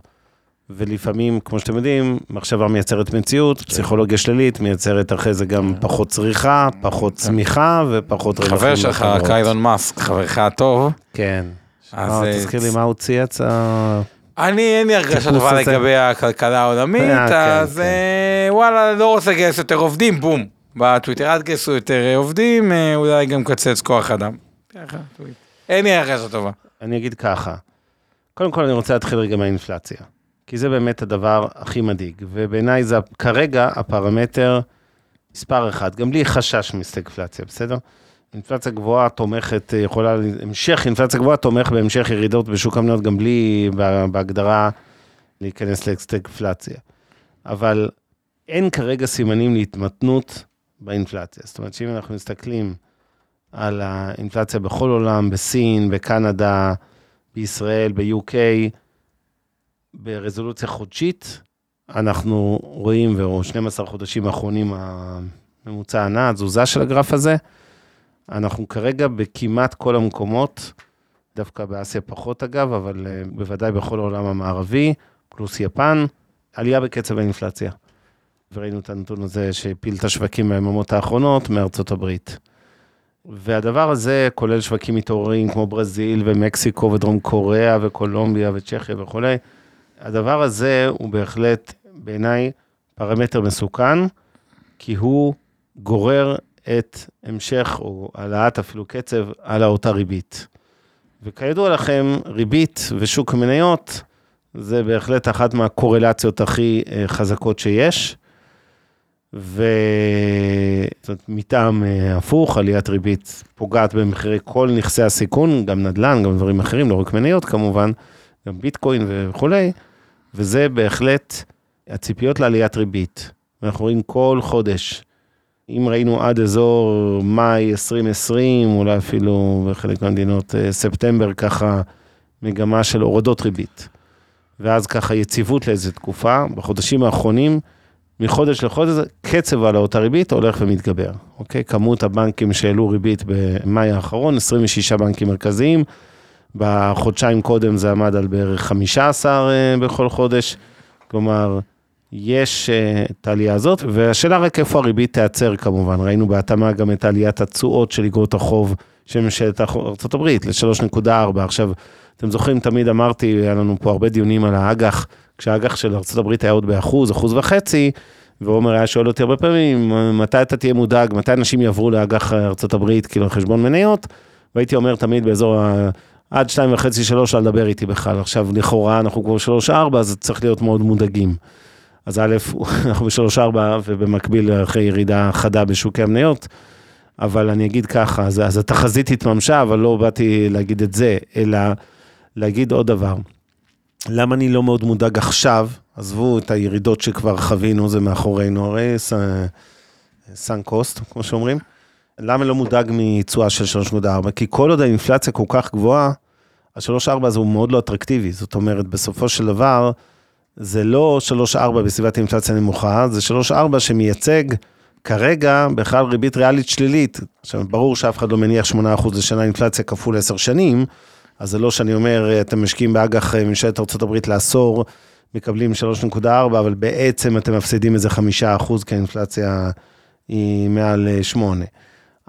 ולפעמים, כמו שאתם יודעים, מחשבה מייצרת מציאות, פסיכולוגיה שלילית, מייצרת אחרי זה גם פחות צריכה, פחות צמיחה, ופחות רווחים. חבר שלך, אילון מאסק, חברך הטוב. כן. תזכיר לי מה הוא צייץ? אני, אין לי הרגשה טובה לגבי הכלכלה העולמית, אז וואלה, לא רוצה לגייס יותר עובדים, בום. בטוויטר, את גייסו יותר עובדים, אולי גם קצץ כוח אדם. אין לי הרגשה טובה. אני אגיד ככה. קודם כל, אני רוצה להתחיל רגע מהאינפלציה. כי זה באמת הדבר הכי מדאיג, ובעיניי זה כרגע הפרמטר מספר אחד, גם לי חשש מסטגפלציה, בסדר? אינפלציה גבוהה תומכת, יכולה, המשך, אינפלציה גבוהה תומך בהמשך ירידות בשוק המניות, גם לי בהגדרה להיכנס לסטגפלציה. אבל אין כרגע סימנים להתמתנות באינפלציה. זאת אומרת, שאם אנחנו מסתכלים על האינפלציה בכל עולם, בסין, בקנדה, בישראל, ב-יו קיי, ברזולוציה חודשית, אנחנו רואים, ואו שנים עשר חודשים האחרונים, הממוצע הנע, התזוזה של הגרף הזה, אנחנו כרגע בכמעט כל המקומות, דווקא באסיה פחות אגב, אבל בוודאי בכל העולם המערבי, פלוס יפן, עלייה בקצב האינפלציה. וראינו את הנתון הזה שהפיל את השווקים מהממות האחרונות מארצות הברית. והדבר הזה כולל שווקים מתעוררים כמו ברזיל ומקסיקו ודרום קוריאה וקולומביה וצ'כיה וכו'. הדבר הזה הוא בהחלט בעיניי פרמטר מסוכן, כי הוא גורר את המשך או העלאת אפילו קצב על אותה ריבית. וכידוע לכם, ריבית ושוק מניות זה בהחלט אחת מהקורלציות הכי חזקות שיש, ומטעם הפוך, עליית ריבית פוגעת במחירי כל נכסי הסיכון, גם נדל"ן, גם דברים אחרים, לא רק מניות כמובן, גם ביטקוין וכו', וזה בהחלט הציפיות לעליית ריבית. אנחנו רואים כל חודש, אם ראינו עד אזור מאי עשרים עשרים, אולי אפילו בחלק מהמדינות ספטמבר, ככה מגמה של הורדות ריבית. ואז ככה יציבות לאיזו תקופה, בחודשים האחרונים, מחודש לחודש, קצב על אותה ריבית הולך ומתגבר. אוקיי? כמות הבנקים שהעלו ריבית במאי האחרון, עשרים ושש בנקים מרכזיים, בחודשיים קודם זה עמד על בערך חמש עשרה בכל חודש, כלומר, יש את העלייה הזאת, והשאלה רק איפה הריבית תיעצר כמובן, ראינו בהתאמה גם את עליית התשואות של איגרות החוב, שממשלת ארצות הברית, ל-שלוש נקודה ארבע, עכשיו, אתם זוכרים, תמיד אמרתי, היה לנו פה הרבה דיונים על האג"ח, כשהאג"ח של ארצות הברית היה עוד באחוז, אחוז וחצי, ועומר היה שואל אותי הרבה פעמים, מתי אתה תהיה מודאג, מתי אנשים יעברו לאג"ח ארצות הברית, כאילו חשבון מניות, והייתי אומר תמיד באזור ה... עד שתיים וחצי, שלוש, לדבר איתי בכלל. עכשיו, לכאורה, אנחנו כבר שלוש, ארבע, אז צריך להיות מאוד מודאגים. אז א', אנחנו בשלוש, ארבע, ובמקביל אחרי ירידה חדה בשוקי המניות, אבל אני אגיד ככה, אז, אז התחזית התממשה, אבל לא באתי להגיד את זה, אלא להגיד עוד דבר. למה אני לא מאוד מודאג עכשיו? עזבו את הירידות שכבר חווינו, זה מאחורינו, הרי ס... סנקוסט, כמו שאומרים. למה לא מודאג מצועה של שלוש נקודה ארבע? כי כל עוד האינפלציה כל כך גבוהה, ה-שלוש נקודה ארבע הזה הוא מאוד לא אטרקטיבי, זאת אומרת, בסופו של דבר, זה לא שלוש נקודה ארבע בסביבת האינפלציה נמוכה, זה שלוש נקודה ארבע שמייצג כרגע בכלל ריבית ריאלית שלילית, עכשיו ברור שאף אחד לא מניח שמונה אחוז לשנה אינפלציה כפול עשר שנים, אז זה לא שאני אומר, אתם משקיעים באג"ח ממשלת ארצות הברית לעשור, מקבלים שלוש נקודה ארבע, אבל בעצם אתם מפסידים איזה חמישה אחוז, כי האינפלציה היא מעל שמונה.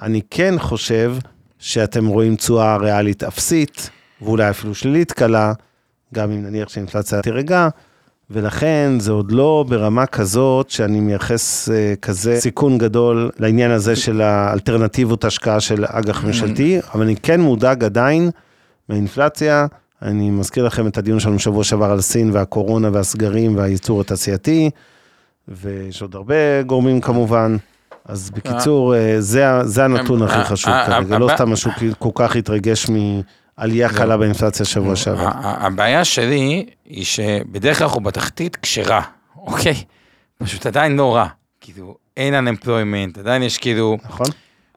אני כן חושב שאתם רואים תשואה ריאלית אפסית, ואולי אפילו שלילית קלה, גם אם נניח שהאינפלציה תירגע, ולכן זה עוד לא ברמה כזאת שאני מייחס כזה סיכון גדול לעניין הזה של האלטרנטיבות השקעה של אג"ח ממשלתי, אבל אני כן מודאג עדיין מהאינפלציה, אני מזכיר לכם את הדיון שלנו שבוע שעבר על סין והקורונה והסגרים והייצור התעשייתי, ויש עוד הרבה גורמים כמובן, אז בקיצור, זה הנתון הכי חשוב כרגע, לא סתם משהו כל כך התרגש מעלייה קלה באינפלציה שבוע שעבר. הבעיה שלי היא שבדרך כלל אנחנו בתחתית כשרה, אוקיי? פשוט עדיין לא רע, כאילו אין unemployment, עדיין יש כאילו,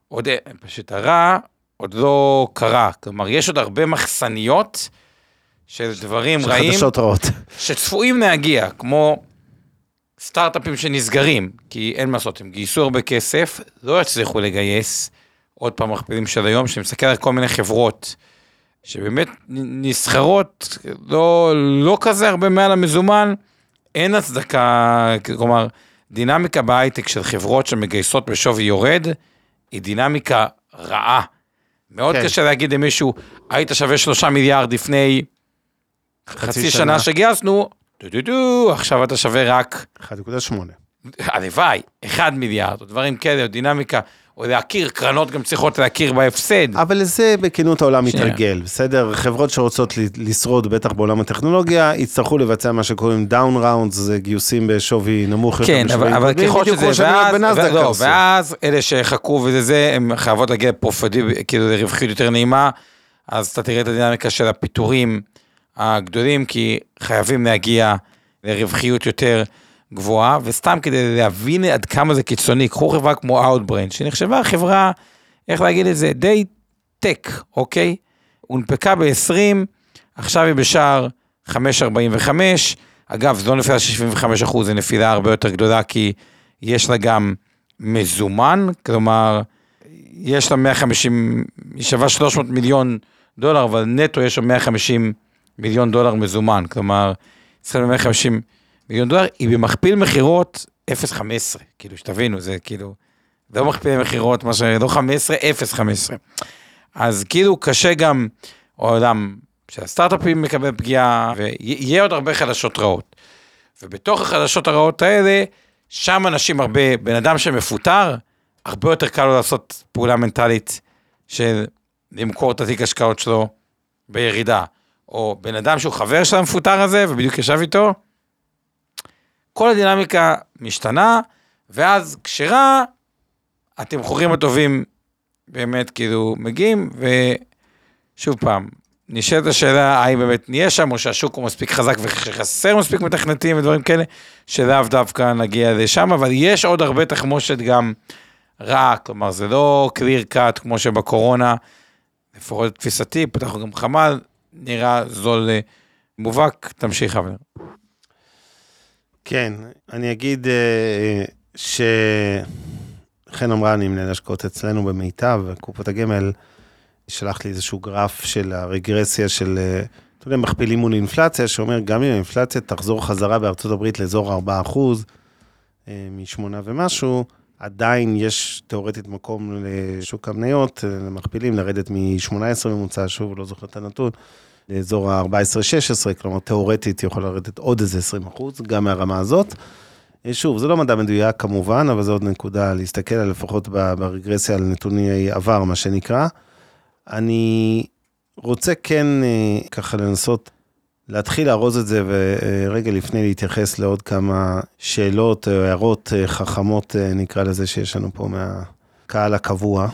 עוד פשוט הרע עוד לא קרה, כלומר יש עוד הרבה מחסניות של דברים רעים, שצפויים להגיע, כמו... סטארט-אפים שנסגרים, כי אין מה לעשות, הם גייסו הרבה כסף, לא יצליחו לגייס, עוד פעם מכפילים של היום, שמסתכל על כל מיני חברות, שבאמת נסחרות, לא, לא כזה הרבה מעל המזומן, אין הצדקה, כלומר, דינמיקה בהייטק של חברות שמגייסות בשווי יורד, היא דינמיקה רעה. מאוד כן. קשה להגיד למישהו, היית שווה שלושה מיליארד לפני חצי, חצי שנה, שנה שגייסנו, דו דו דו, עכשיו אתה שווה רק... אחת נקודה שמונה. הלוואי, אחד מיליארד, או דברים כאלה, או דינמיקה, או להכיר, קרנות גם צריכות להכיר בהפסד. אבל זה בכנות העולם מתרגל, בסדר? חברות שרוצות לשרוד, בטח בעולם הטכנולוגיה, יצטרכו לבצע מה שקוראים דאון ראונד, זה גיוסים בשווי נמוך. כן, אבל ככל שזה, ואז אלה שחכו וזה זה, הם חייבות להגיע לרווחיות יותר נעימה, אז אתה תראה את הדינמיקה של הפיטורים, הגדולים, כי חייבים להגיע לרווחיות יותר גבוהה, וסתם כדי להבין עד כמה זה קיצוני, קחו חברה כמו Outbrain, שנחשבה חברה, איך להגיד את זה, די טק, אוקיי? הונפקה ב-עשרים, עכשיו היא בשער חמש נקודה ארבעים וחמש, אגב, זו לא נפילה של שבעים וחמישה אחוז, זו נפילה הרבה יותר גדולה, כי יש לה גם מזומן, כלומר, יש לה מאה וחמישים, היא שווה שלוש מאות מיליון דולר, אבל נטו יש לה מאה וחמישים מיליון דולר מזומן, כלומר, צריכה מאה וחמישים מיליון דולר, היא במכפיל מחירות אפס נקודה חמש עשרה, כאילו, שתבינו, זה כאילו, לא מכפיל מחירות, מה שלא חמש עשרה, אפס נקודה חמש עשרה. אז כאילו, קשה גם, העולם של הסטארט-אפים מקבל פגיעה, ויהיה עוד הרבה חדשות רעות. ובתוך החדשות הרעות האלה, שם אנשים הרבה, בן אדם שמפוטר, הרבה יותר קל לו לעשות פעולה מנטלית, של למכור את התיק השקעות שלו בירידה. או בן אדם שהוא חבר של המפוטר הזה, ובדיוק ישב איתו, כל הדינמיקה משתנה, ואז כשרה, התמחורים הטובים באמת כאילו מגיעים, ושוב פעם, נשאלת השאלה, האם באמת נהיה שם, או שהשוק הוא מספיק חזק, וחסר מספיק מתכנתים ודברים כאלה, שלאו דווקא נגיע לשם, אבל יש עוד הרבה תחמושת גם רע, כלומר זה לא קליר קאט, כמו שבקורונה, לפחות תפיסתי, פתחנו גם חמל, נראה זול מובהק, תמשיך אבנר. כן, אני אגיד שחן אמרה, אני מנהל השקעות אצלנו במיטב, קופות הגמל שלח לי איזשהו גרף של הרגרסיה של, אתה יודע, מכפילים מול אינפלציה, שאומר גם אם האינפלציה תחזור חזרה בארצות הברית לאזור ארבעה אחוז משמונה ומשהו, עדיין יש תיאורטית מקום לשוק המניות, למכפילים, לרדת מ-שמונה עשרה ממוצע, שוב, לא זוכר את הנתון, לאזור ה-ארבע עשרה שש עשרה, כלומר תיאורטית יכול לרדת עוד איזה עשרים אחוז, גם מהרמה הזאת. שוב, זה לא מדע מדויק כמובן, אבל זו עוד נקודה להסתכל על לפחות ברגרסיה על נתוני עבר, מה שנקרא. אני רוצה כן ככה לנסות להתחיל להרוז את זה, ורגע לפני להתייחס לעוד כמה שאלות, הערות חכמות נקרא לזה שיש לנו פה מהקהל הקבוע.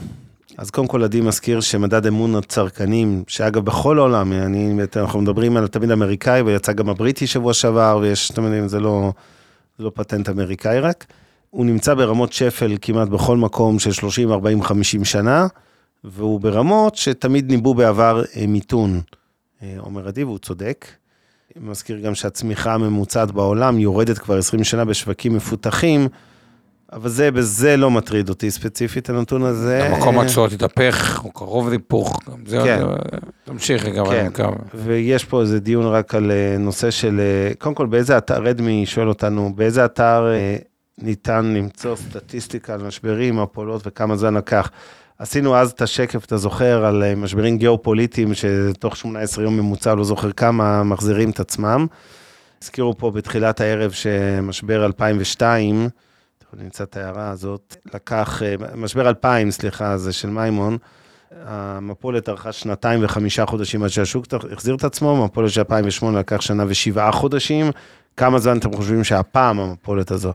אז קודם כל עדי מזכיר שמדד אמון הצרכנים, שאגב בכל העולם, אני, אנחנו מדברים על תמיד אמריקאי, ויצא גם הבריטי שבוע שעבר, ויש, אתם יודעים, זה לא, זה לא פטנט אמריקאי רק, הוא נמצא ברמות שפל כמעט בכל מקום של שלושים, ארבעים, חמישים שנה, והוא ברמות שתמיד ניבאו בעבר מיתון, אומר עדי, והוא צודק. מזכיר גם שהצמיחה הממוצעת בעולם יורדת כבר עשרים שנה בשווקים מפותחים, אבל זה בזה לא מטריד אותי ספציפית, הנתון הזה. המקום הצועות התהפך, הוא קרוב להיפוך, גם זה כן. עוד תמשיך לגבי. כן, גם. ויש פה איזה דיון רק על נושא של, קודם כל באיזה אתר, רדמי שואל אותנו, באיזה אתר ניתן למצוא סטטיסטיקה על משברים, הפעולות וכמה זמן לקח. עשינו אז את השקף, אתה זוכר, על משברים גיאופוליטיים, שתוך שמונה עשרה יום ממוצע, לא זוכר כמה, מחזירים את עצמם. הזכירו פה בתחילת הערב שמשבר אלפיים ושתיים, נמצא את ההערה הזאת, לקח, משבר אלפיים, סליחה, זה של מיימון, המפולת ערכה שנתיים וחמישה חודשים עד שהשוק החזיר את עצמו, המפולת של אלפיים ושמונה לקח שנה ושבעה חודשים, כמה זמן אתם חושבים שהפעם המפולת הזו?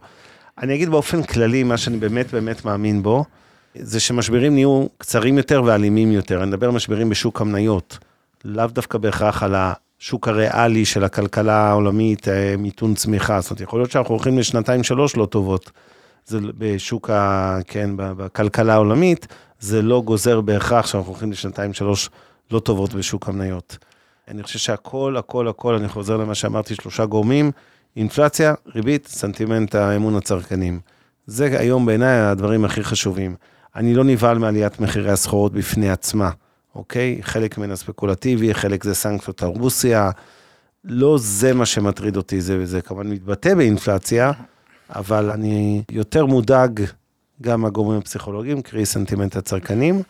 אני אגיד באופן כללי, מה שאני באמת באמת מאמין בו, זה שמשברים נהיו קצרים יותר ואלימים יותר, אני מדבר משברים בשוק המניות, לאו דווקא בהכרח על השוק הריאלי של הכלכלה העולמית, מיתון צמיחה, זאת אומרת, יכול להיות שאנחנו הולכים לשנתיים שלוש לא טובות, זה בשוק, ה, כן, בכלכלה העולמית, זה לא גוזר בהכרח שאנחנו הולכים לשנתיים שלוש לא טובות בשוק המניות. אני חושב שהכל, הכל, הכל, אני חוזר למה שאמרתי, שלושה גורמים, אינפלציה, ריבית, סנטימנט, האמון הצרכנים. זה היום בעיניי הדברים הכי חשובים. אני לא נבהל מעליית מחירי הסחורות בפני עצמה, אוקיי? חלק מן הספקולטיבי, חלק זה סנקציות על רוסיה, לא זה מה שמטריד אותי, זה וזה כמובן מתבטא באינפלציה, אבל אני יותר מודאג גם מהגורמים הפסיכולוגיים, קרי סנטימנט הצרכנים,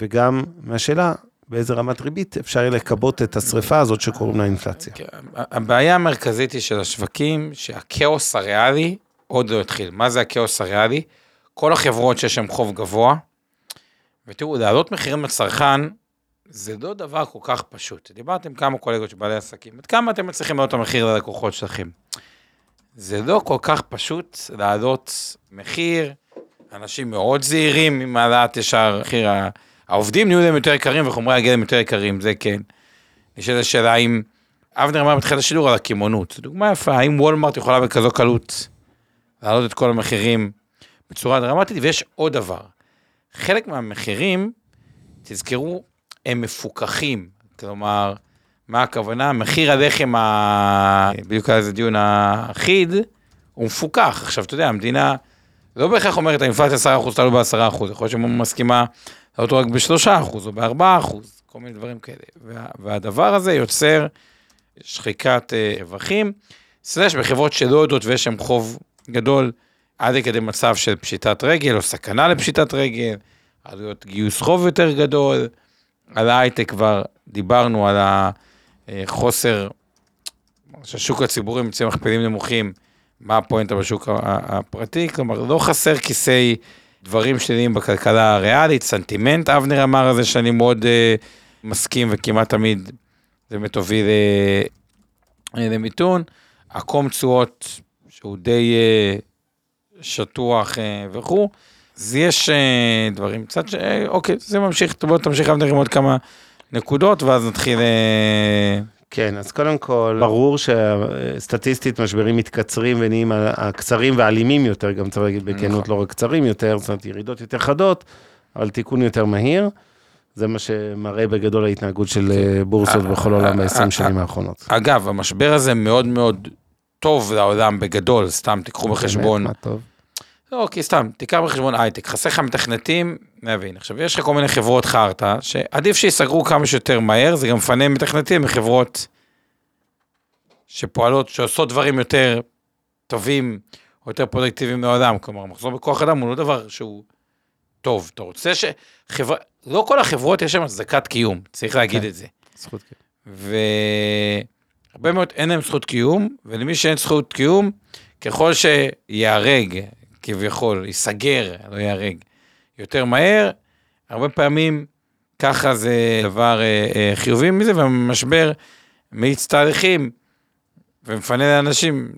וגם מהשאלה, באיזה רמת ריבית אפשר לקבות את השריפה הזאת שקוראים לה אינפלציה. הבעיה המרכזית היא של השווקים, שהכאוס הריאלי עוד לא התחיל. מה זה הכאוס הריאלי? כל החברות שיש שם חוב גבוה, ותראו, להעלות מחירים לצרכן, זה לא דבר כל כך פשוט. דיברתם כמה קולגות שבעלי עסקים, עד כמה אתם מצליחים להעלות את המחיר ללקוחות שלכם? זה לא כל כך פשוט להעלות מחיר, אנשים מאוד זהירים עם העלאת ישר מחיר, העובדים נהיו להם יותר יקרים וחומרי הגלם יותר יקרים, זה כן. נשאלת השאלה אם, אבנר אמר בתחילת השידור על הכימונות, דוגמה יפה, האם וולמרט יכולה בכזו קלות להעלות את כל המחירים בצורה דרמטית, ויש עוד דבר. חלק מהמחירים, תזכרו, הם מפוקחים. כלומר, מה הכוונה? מחיר הלחם, בדיוק על זה דיון האחיד, הוא מפוקח. עכשיו, אתה יודע, המדינה לא בהכרח אומרת, האינפלציה עשרה אחוז, תעלו ב-עשרה אחוז, יכול להיות שמסכימה לעלות רק ב-שלושה אחוז או ב-ארבעה אחוז, כל מיני דברים כאלה. וה, והדבר הזה יוצר שחיקת רווחים, סלש בחברות שלא יודעות ויש שם חוב גדול, עד כדי מצב של פשיטת רגל, או סכנה לפשיטת רגל, עלויות גיוס חוב יותר גדול, על ההייטק כבר דיברנו על החוסר, שהשוק הציבורי מציע מכפילים נמוכים, מה הפואנטה בשוק הפרטי, כלומר לא חסר כיסי דברים שליליים בכלכלה הריאלית, סנטימנט, אבנר אמר הזה שאני מאוד אה, מסכים וכמעט תמיד זה מטובי אה, למיתון, הקום צועות שהוא די אה, שטוח אה, וכו', אז יש אה, דברים, קצת ש... אה, אוקיי, זה ממשיך, בוא תמשיך אבנר עם עוד כמה נקודות ואז נתחיל... אה... כן, אז קודם כל, ברור שסטטיסטית משברים מתקצרים ונהיים הקצרים והאלימים יותר, גם צריך להגיד בכנות לא רק קצרים יותר, זאת אומרת ירידות יותר חדות, אבל תיקון יותר מהיר, זה מה שמראה בגדול ההתנהגות של בורסות בכל עולם ב-עשרים שנים האחרונות. אגב, המשבר הזה מאוד מאוד טוב לעולם בגדול, סתם תיקחו בחשבון. באמת, מה טוב? לא, כי סתם, תיקח בחשבון הייטק, חסר לך מתכנתים, מבין, עכשיו יש לך כל מיני חברות חרטה, שעדיף שיסגרו כמה שיותר מהר, זה גם פנה מתכנתים מחברות שפועלות, שעושות דברים יותר טובים, או יותר פרודקטיביים לעולם, כלומר, מחזור בכוח אדם הוא לא דבר שהוא טוב, אתה רוצה ש... חברה... לא כל החברות יש שם הצדקת קיום, צריך להגיד את זה. זכות קיום. והרבה מאוד אין להם זכות קיום, ולמי שאין זכות קיום, ככל שיערג, כביכול, ייסגר, לא יהרג, יותר מהר, הרבה פעמים ככה זה דבר אה, אה, חיובי מזה, והמשבר מאיץ תהליכים, ומפנה לאנשים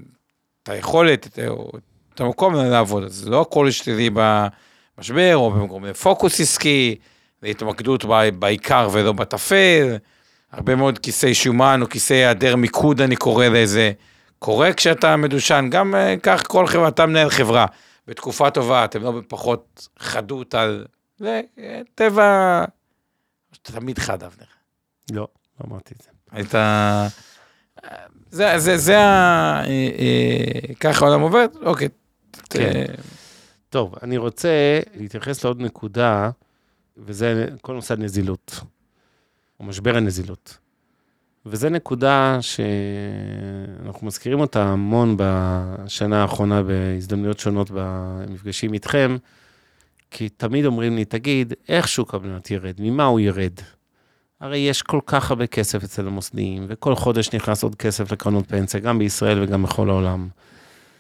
את היכולת, את, או, את המקום לעבוד, אז לא הכל שתראי במשבר, או במקום לפוקוס עסקי, להתמקדות ב, בעיקר ולא בתפל, הרבה מאוד כיסי שומן, או כיסי היעדר מיקוד, אני קורא לזה, קורה כשאתה מדושן, גם אה, כך כל חברה, אתה מנהל חברה, בתקופה טובה, אתם לא בפחות חדות על... זה טבע... אתה תמיד חד, אבנר. לא, לא אמרתי את זה. הייתה... זה, זה, זה ה... ככה העולם עובד? אוקיי. טוב, אני רוצה להתייחס לעוד נקודה, וזה כל נושא הנזילות, או משבר הנזילות. וזו נקודה שאנחנו מזכירים אותה המון בשנה האחרונה בהזדמנויות שונות במפגשים איתכם, כי תמיד אומרים לי, תגיד, איך שוק הבניות ירד? ממה הוא ירד? הרי יש כל כך הרבה כסף אצל המוסדיים, וכל חודש נכנס עוד כסף לקרנות פנסיה, גם בישראל וגם בכל העולם.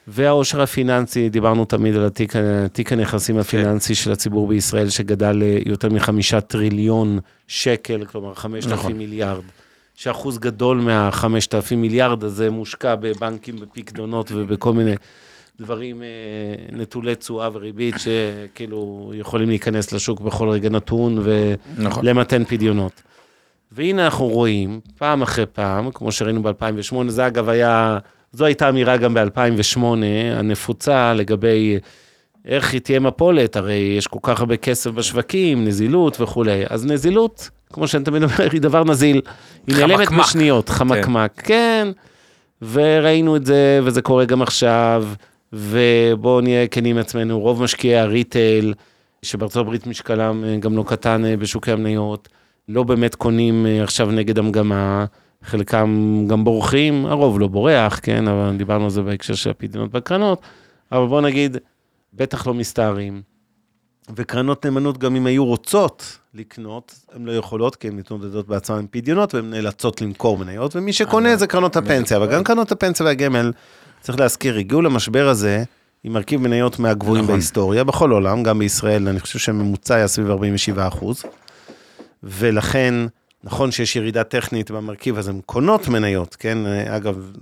והאושר הפיננסי, דיברנו תמיד על התיק, התיק הנכסים הפיננסי של הציבור בישראל, שגדל יותר מחמישה טריליון שקל, כלומר חמשת אלפים מיליארד. שאחוז גדול מהחמשת אלפים מיליארד הזה מושקע בבנקים, בפקדונות ובכל מיני דברים נטולי תשואה וריבית, שכאילו יכולים להיכנס לשוק בכל רגע נתון ולמתן פדיונות. והנה אנחנו רואים, פעם אחרי פעם, כמו שראינו ב-אלפיים ושמונה, זה אגב היה, זו הייתה אמירה גם ב-אלפיים ושמונה, הנפוצה לגבי איך היא תהיה מפולת, הרי יש כל כך הרבה כסף בשווקים, נזילות וכו'. אז נזילות... כמו שאני תמיד אומר, היא דבר נזיל, היא נעלמת בשניות, חמקמק, כן, וראינו את זה, וזה קורה גם עכשיו, ובואו נהיה כנים עצמנו, רוב משקיעי הריטייל, שבארצות הברית משקלם גם לא קטן בשוקי המניות, לא באמת קונים עכשיו נגד המגמה, חלקם גם בורחים, הרוב לא בורח, כן, אבל דיברנו על זה בהקשר של הפדיונות בקרנות, אבל בואו נגיד, בטח לא מסתערים, וקרנות נאמנות גם אם היו רוצות לקנות, הן לא יכולות, כי הן מתמודדות בעצמן עם פדיונות, והן נאלצות למכור מניות, ומי שקונה זה קרנות הפנסיה, אבל גם קרנות הפנסיה והגמל, צריך להזכיר, הגיעו למשבר הזה, עם מרכיב מניות מהגבוהים בהיסטוריה, בכל עולם, גם בישראל, אני חושב שהממוצע היה סביב ארבעים ושבעה אחוז, ולכן, נכון שיש ירידה טכנית במרכיב, אז הן קונות מניות, כן, אגב,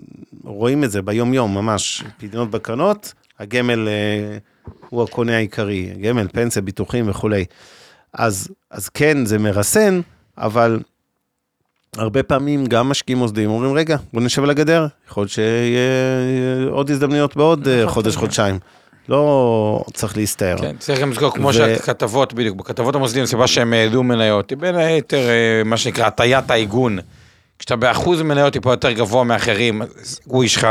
רואים את זה ביום-יום, ממש, פדיונות בקרנות, הגמל הוא הקונה העיקרי, גמל, פנסיה, ביטוחים וכו'. אז, אז כן, זה מרסן, אבל הרבה פעמים גם משקיעים מוסדים, אומרים, רגע, בוא נשב על הגדר, יכול להיות שיהיה עוד הזדמנויות בעוד חודש, חודשיים. לא צריך להסתער. כן, צריך גם לזכור, כמו שהכתבות, בדיוק, בכתבות המוסדים, סיבה שהם העלו מניות, בין היתר, מה שנקרא, הטיית העיגון. כשאתה באחוז מניות טיפה יותר גבוה מאחרים, הוא ישך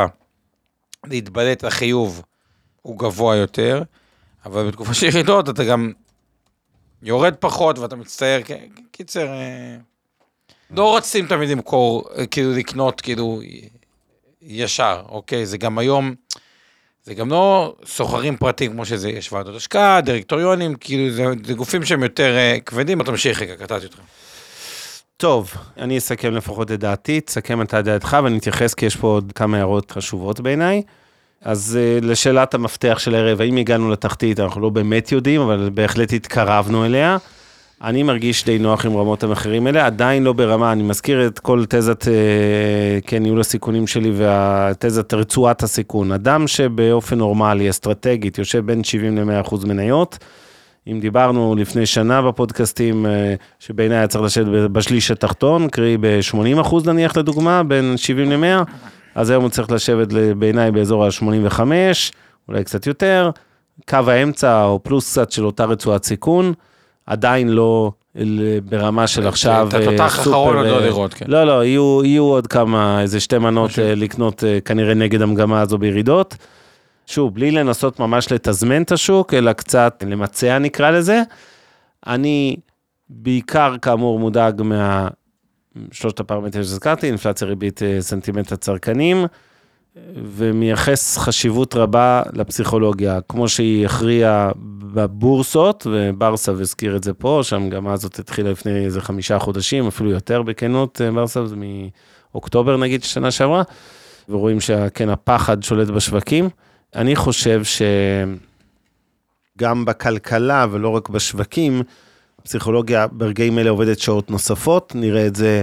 להתבלט לחיוב, הוא גבוה יותר, אבל בתקופה של יחידות, אתה גם יורד פחות, ואתה מצטער, קיצר, לא רוצים תמיד למכור, כאילו לקנות, כאילו, ישר, אוקיי? זה גם היום, זה גם לא סוחרים פרטיים, כמו שזה יש ועדות השקעה, דירקטוריונים, כאילו, זה, זה גופים שהם יותר כבדים, אתה ממשיך, רגע, קטעתי אותך. טוב, אני אסכם לפחות את דעתי, תסכם את דעתך, ואני אתייחס, כי יש פה עוד כמה הערות חשובות בעיניי. אז לשאלת המפתח של הערב, האם הגענו לתחתית, אנחנו לא באמת יודעים, אבל בהחלט התקרבנו אליה. אני מרגיש די נוח עם רמות המחירים האלה, עדיין לא ברמה, אני מזכיר את כל תזת, כן, ניהול הסיכונים שלי, והתזת רצועת הסיכון. אדם שבאופן נורמלי, אסטרטגית, יושב בין שבעים למאה אחוז מניות, אם דיברנו לפני שנה בפודקאסטים, שבעיניי היה צריך לשבת בשליש התחתון, קרי ב-שמונים אחוז נניח לדוגמה, בין שבעים למאה, אז היום הוא צריך לשבת בעיניי באזור ה-שמונים וחמש, אולי קצת יותר, קו האמצע או פלוס קצת של אותה רצועת סיכון, עדיין לא ברמה של עכשיו סופר. תתח אחרון עוד לא לראות, כן. לא, לא, יהיו עוד כמה, איזה שתי מנות לקנות כנראה נגד המגמה הזו בירידות, שוב, בלי לנסות ממש לתזמן את השוק, אלא קצת למצע נקרא לזה, אני בעיקר כאמור מודאג מהשלושת הפרמטרים שזכרתי, אינפלציה, ריבית, סנטימנט הצרכנים, ומייחס חשיבות רבה לפסיכולוגיה, כמו שהיא הכריעה בבורסות, וברסה וזכיר את זה פה, שם גם הזאת התחילה לפני איזה חמישה חודשים, אפילו יותר בכנות, ברסה זה מאוקטובר נגיד שנה שעברה, ורואים שכן הפחד שולט בשווקים, אני חושב שגם בכלכלה ולא רק בשווקים, הפסיכולוגיה ברגעים אלה עובדת שעות נוספות, נראה את זה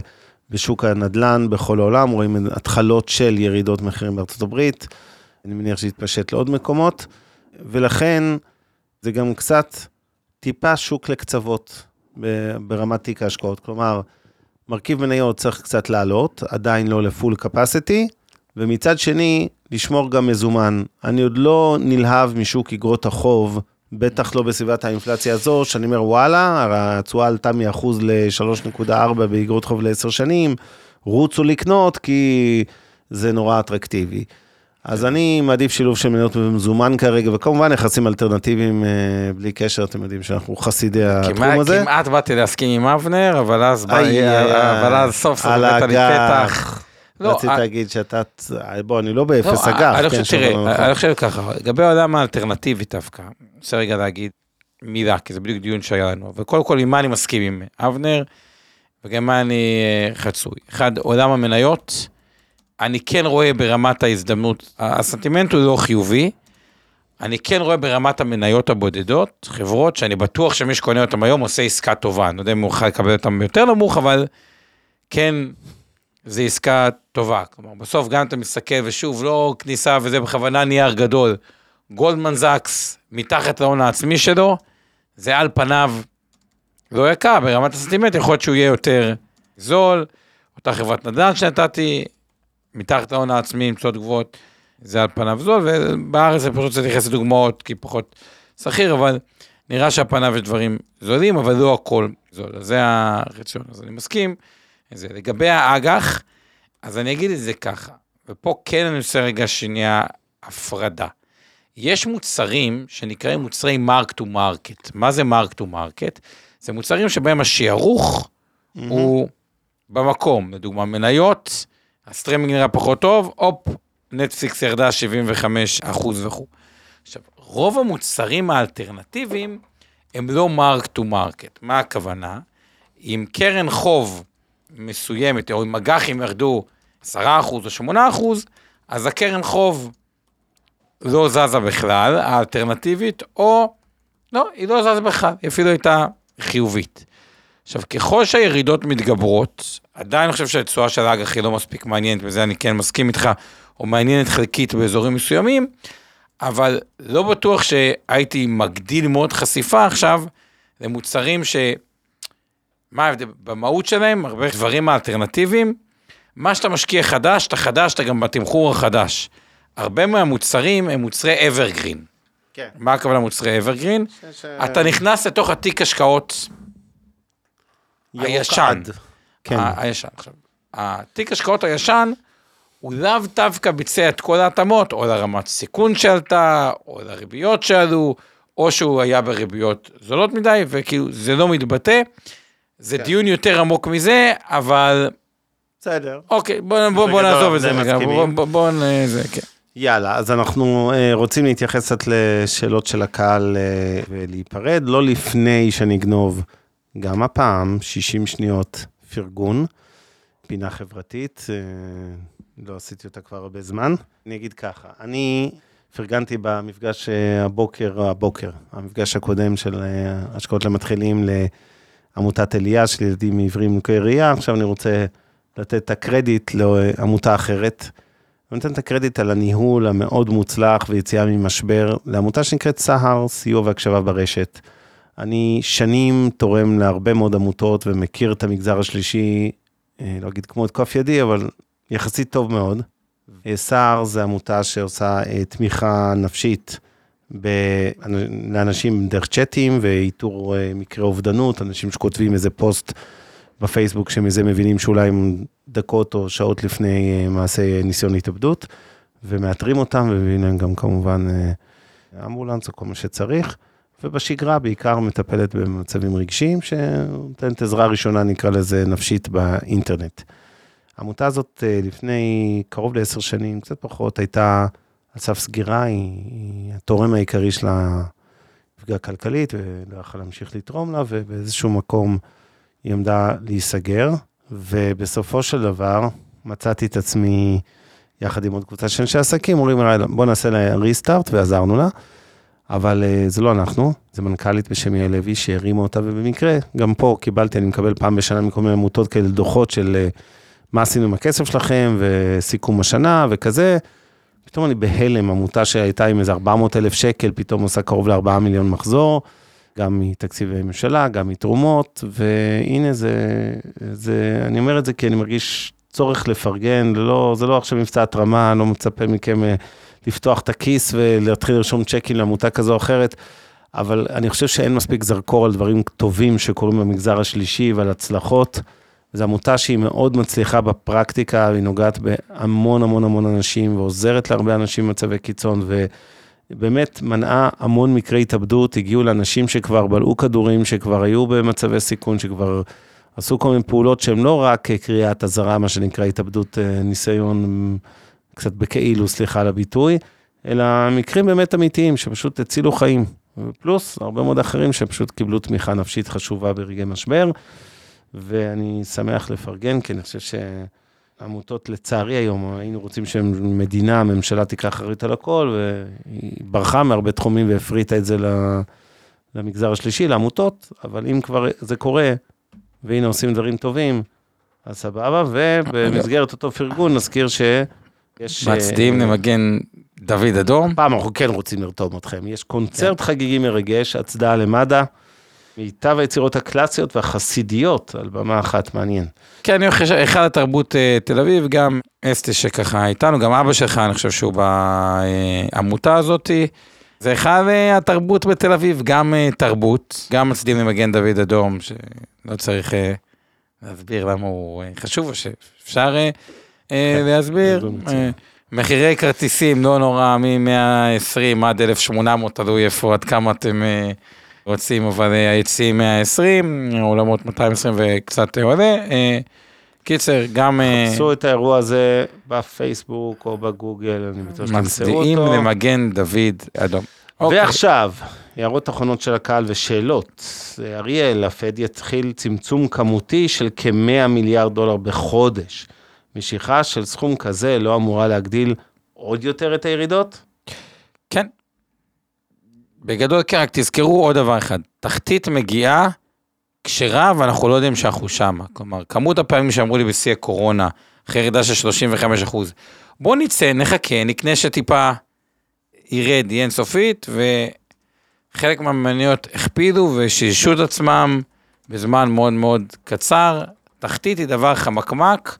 בשוק הנדלן בכל העולם, רואים התחלות של ירידות מחירים בארצות הברית, אני מניח שהתפשט לעוד מקומות, ולכן זה גם קצת טיפה שוק לקצוות ברמת תיק ההשקעות, כלומר, מרכיב מניות צריך קצת לעלות, עדיין לא לפול קפסיטי, ומצד שני, לשמור גם מזומן. אני עוד לא נלהב משוק אגרות החוב, בטח לא בסביבת האינפלציה הזו, שאני אומר וואלה, הרצועה עלתה מאחוז ל-שלוש נקודה ארבע באגרות חוב לעשר שנים, רוצו לקנות כי זה נורא אטרקטיבי. אז אני מעדיף שילוב של מניות במזומן כרגע, וכמובן יחסים אלטרנטיביים בלי קשר, אתם יודעים שאנחנו חסידי התחום הזה. כמעט באתי להסכים עם אבנר, אבל אז סוף סוף נתן לי פתח. רציתי להגיד שאתה, בוא, אני לא באפס אגף. אני חושב ככה, לגבי העולם האלטרנטיבי דווקא, רוצה רגע להגיד מילה, כי זה בדיוק דיון שהיה לנו, וקודם כל עם מה אני מסכים עם אבנר, וגם מה אני חצוי. אחד, עולם המניות, אני כן רואה ברמת ההזדמנות, הסנטימנט הוא לא חיובי, אני כן רואה ברמת המניות הבודדות, חברות שאני בטוח שמי שקונה אותם היום עושה עסקה טובה, אני יודע אם הוא יכול לקבל אותם יותר נמוך, אבל כן... זה עסקה טובה, כלומר, בסוף גם אתה מסתכל, ושוב, לא כניסה, וזה בכוונה נייר גדול, גולדמן זאקס, מתחת להון העצמי שלו, זה על פניו לא יקר, ברמת הסנטימנט, יכול להיות שהוא יהיה יותר זול, אותה חברת נדל"ן שנתתי, מתחת להון העצמי, מצוות גבוהות, זה על פניו זול, ובארץ זה פשוט צריך לעשות דוגמאות, כי פחות שכיר, אבל נראה שהפניו יש דברים זולים, אבל לא הכל זול, אז זה הרציון, אז אני מסכים, זה. לגבי האג"ח, אז אני אגיד את זה ככה, ופה כן אני עושה רגע שנייה הפרדה. יש מוצרים שנקראים מוצרי מרק טו מרקט. מה זה מרק טו מרקט? זה מוצרים שבהם השיערוך mm-hmm. הוא במקום, לדוגמה מניות, הסטרימינג נראה פחות טוב, הופ, נטפליקס ירדה שבעים וחמישה אחוז וכו'. עכשיו, רוב המוצרים האלטרנטיביים הם לא מרק טו מרקט. מה הכוונה? אם קרן חוב מסוימת, או אם אג"חים ירדו עשרה אחוז או שמונה אחוז, אז הקרן חוב לא זזה בכלל, האלטרנטיבית, או לא, היא לא זזה בכלל, היא אפילו הייתה חיובית. עכשיו, ככל שהירידות מתגברות, עדיין אני חושב שהתשואה של האג"ח היא לא מספיק מעניינת, וזה אני כן מסכים איתך, או מעניינת חלקית באזורים מסוימים, אבל לא בטוח שהייתי מגדיל מאוד חשיפה עכשיו, למוצרים ש... מה ההבדל? במהות שלהם, הרבה דברים האלטרנטיביים, מה שאתה משקיע חדש, אתה חדש, אתה גם בתמחור החדש. הרבה מהמוצרים הם מוצרי evergreen. כן. מה הכוונה מוצרי evergreen? ש... אתה נכנס לתוך התיק השקעות הישן. כן. ה- הישן. עכשיו, התיק השקעות הישן, הוא לאו דווקא ביצע את כל ההתאמות, או לרמת סיכון שעלתה, או לריביות שעלו, או שהוא היה בריביות זולות מדי, וכאילו זה לא מתבטא, זה כן. דיון יותר עמוק מזה, אבל... בסדר. אוקיי, בואו בוא, בוא נעזוב את זה. בואו בוא, בוא, נעזוב, כן. יאללה, אז אנחנו רוצים להתייחס את לשאלות של הקהל ולהיפרד, לא לפני שנגנוב גם הפעם, שישים שניות פרגון, פינה חברתית, לא עשיתי אותה כבר הרבה זמן. אני אגיד ככה, אני פרגנתי במפגש הבוקר, הבוקר, המפגש הקודם של השקעות למתחילים לעמותת אליה של ילדים עיוורים מוכי ראייה, עכשיו אני רוצה לתת את הקרדיט לעמותה אחרת, אני נותן את הקרדיט על הניהול המאוד מוצלח ויציאה ממשבר, לעמותה שנקראת סהר, סיוע והקשבה ברשת. אני שנים תורם להרבה מאוד עמותות ומכיר את המגזר השלישי, לא אגיד כמו את כף ידי, אבל יחסית טוב מאוד. סהר זה עמותה שעושה תמיכה נפשית לאנשים דרך צ'אטים ואיתור מקרי אובדנות, אנשים שכותבים איזה פוסט בפייסבוק שמזה מבינים שאולי הם דקות או שעות לפני מעשה ניסיון להתאבדות, ומאתרים אותם ומבינים להם גם כמובן אמבולנס או כל מה שצריך, ובשגרה בעיקר מטפלת במצבים רגשיים, שנותנת עזרה ראשונה נקרא לזה נפשית באינטרנט. העמותה הזאת לפני קרוב לעשר שנים, קצת פחות, הייתה על סף סגירה, היא התורם העיקרי שלה פגעה כלכלית, ולא יכולה להמשיך לתרום לה, ובאיזשהו מקום היא עמדה להיסגר, ובסופו של דבר מצאתי את עצמי, יחד עם עוד קבוצה של אנשי עסקים, אומרים, בוא נעשה לה ריסטארט, ועזרנו לה, אבל זה לא אנחנו, זה מנכ"לית בשם יעל לוי, שהרימה אותה, ובמקרה, גם פה קיבלתי, אני מקבל פעם בשנה מכל מיני עמותות כאלה דוחות של מה עשינו עם הכסף שלכם, וסיכום השנה, וכזה, פתאום אני בהלם, עמותה שהייתה עם איזה ארבע מאות אלף שקל, פתאום עושה קרוב ל-ארבעה מיליון מחזור, גם מתקציבי ממשלה, גם מתרומות, והנה זה, זה, אני אומר את זה כי אני מרגיש צורך לפרגן, לא, זה לא עכשיו מבצע התרמה, אני לא מצפה מכם לפתוח את הכיס, ולהתחיל לרשום צ'קים לעמותה כזו או אחרת, אבל אני חושב שאין מספיק זרקור על דברים טובים שקורים במגזר השלישי, ועל הצלחות, זו עמותה שהיא מאוד מצליחה בפרקטיקה, היא נוגעת בהמון המון המון אנשים, ועוזרת להרבה אנשים במצבי קיצון, ובאמת מנעה המון מקרי התאבדות, הגיעו לאנשים שכבר בלעו כדורים, שכבר היו במצבי סיכון, שכבר עשו כל מיני פעולות, שהן לא רק קריאת אזהרה, מה שנקרא התאבדות ניסיון, קצת בכאילו, סליחה על הביטוי, אלא מקרים באמת אמיתיים, שפשוט הצילו חיים, פלוס הרבה מאוד אחרים, שפשוט קיבלו תמיכה נפשית חשובה ברגעי משבר, ואני שמח לפרגן, כי אני חושב שעמותות לצערי היום, היינו רוצים שמדינה, הממשלה תיקח אחריות על הכל, והיא ברחה מהרבה תחומים והפריטה את זה למגזר השלישי, לעמותות, אבל אם כבר זה קורה, והנה עושים דברים טובים, אז סבבה, ובמסגרת אותו פרגון נזכיר ש... מצדיעים למגן דוד אדום. פעם אנחנו כן רוצים לרתום אתכם, יש קונצרט חגיגי מרגש, הצדעה למד"א, מיטב היצירות הקלאסיות והחסידיות, על במה אחת, מעניין. כן, אני חושב, אחד התרבות תל אביב, גם אסתי שככה איתנו, גם אבא שלך, אני חושב שהוא בעמותה הזאת, זה אחד התרבות בתל אביב, גם תרבות, גם מצדים למגן דוד אדום, שלא צריך להסביר למה הוא חשוב, שאפשר להסביר. מחירי כרטיסים לא נורא, מ-מאה ועשרים עד אלף שמונה מאות, תלוי איפה, עד כמה אתם... רוצים, אבל היציאים מאה ועשרים, עולמות מאתיים ועשרים וקצת עולה. קיצר, גם... חפשו את האירוע הזה בפייסבוק או בגוגל, אני בטוח שתמצאו אותו. מצדיעים למגן דוד אדום. ועכשיו, הערות אחרונות של הקהל ושאלות. אריאל, הפד יתחיל צמצום כמותי של כ-מאה מיליארד דולר בחודש. משיכה של סכום כזה לא אמורה להגדיל עוד יותר את הירידות? כן. בגדול, כן, רק תזכרו עוד דבר אחד, תחתית מגיעה כשרה, ואנחנו לא יודעים שאנחנו שם, כלומר, כמות הפעמים שאמרו לי בשיא הקורונה, אחרי ירידה של שלושים וחמישה אחוז, בוא נצא, נחכה, נקנה שטיפה ירד, יהיה אינסופית, וחלק מהמניות הכפידו, ושישו את עצמם, בזמן מאוד מאוד קצר, תחתית היא דבר חמקמק,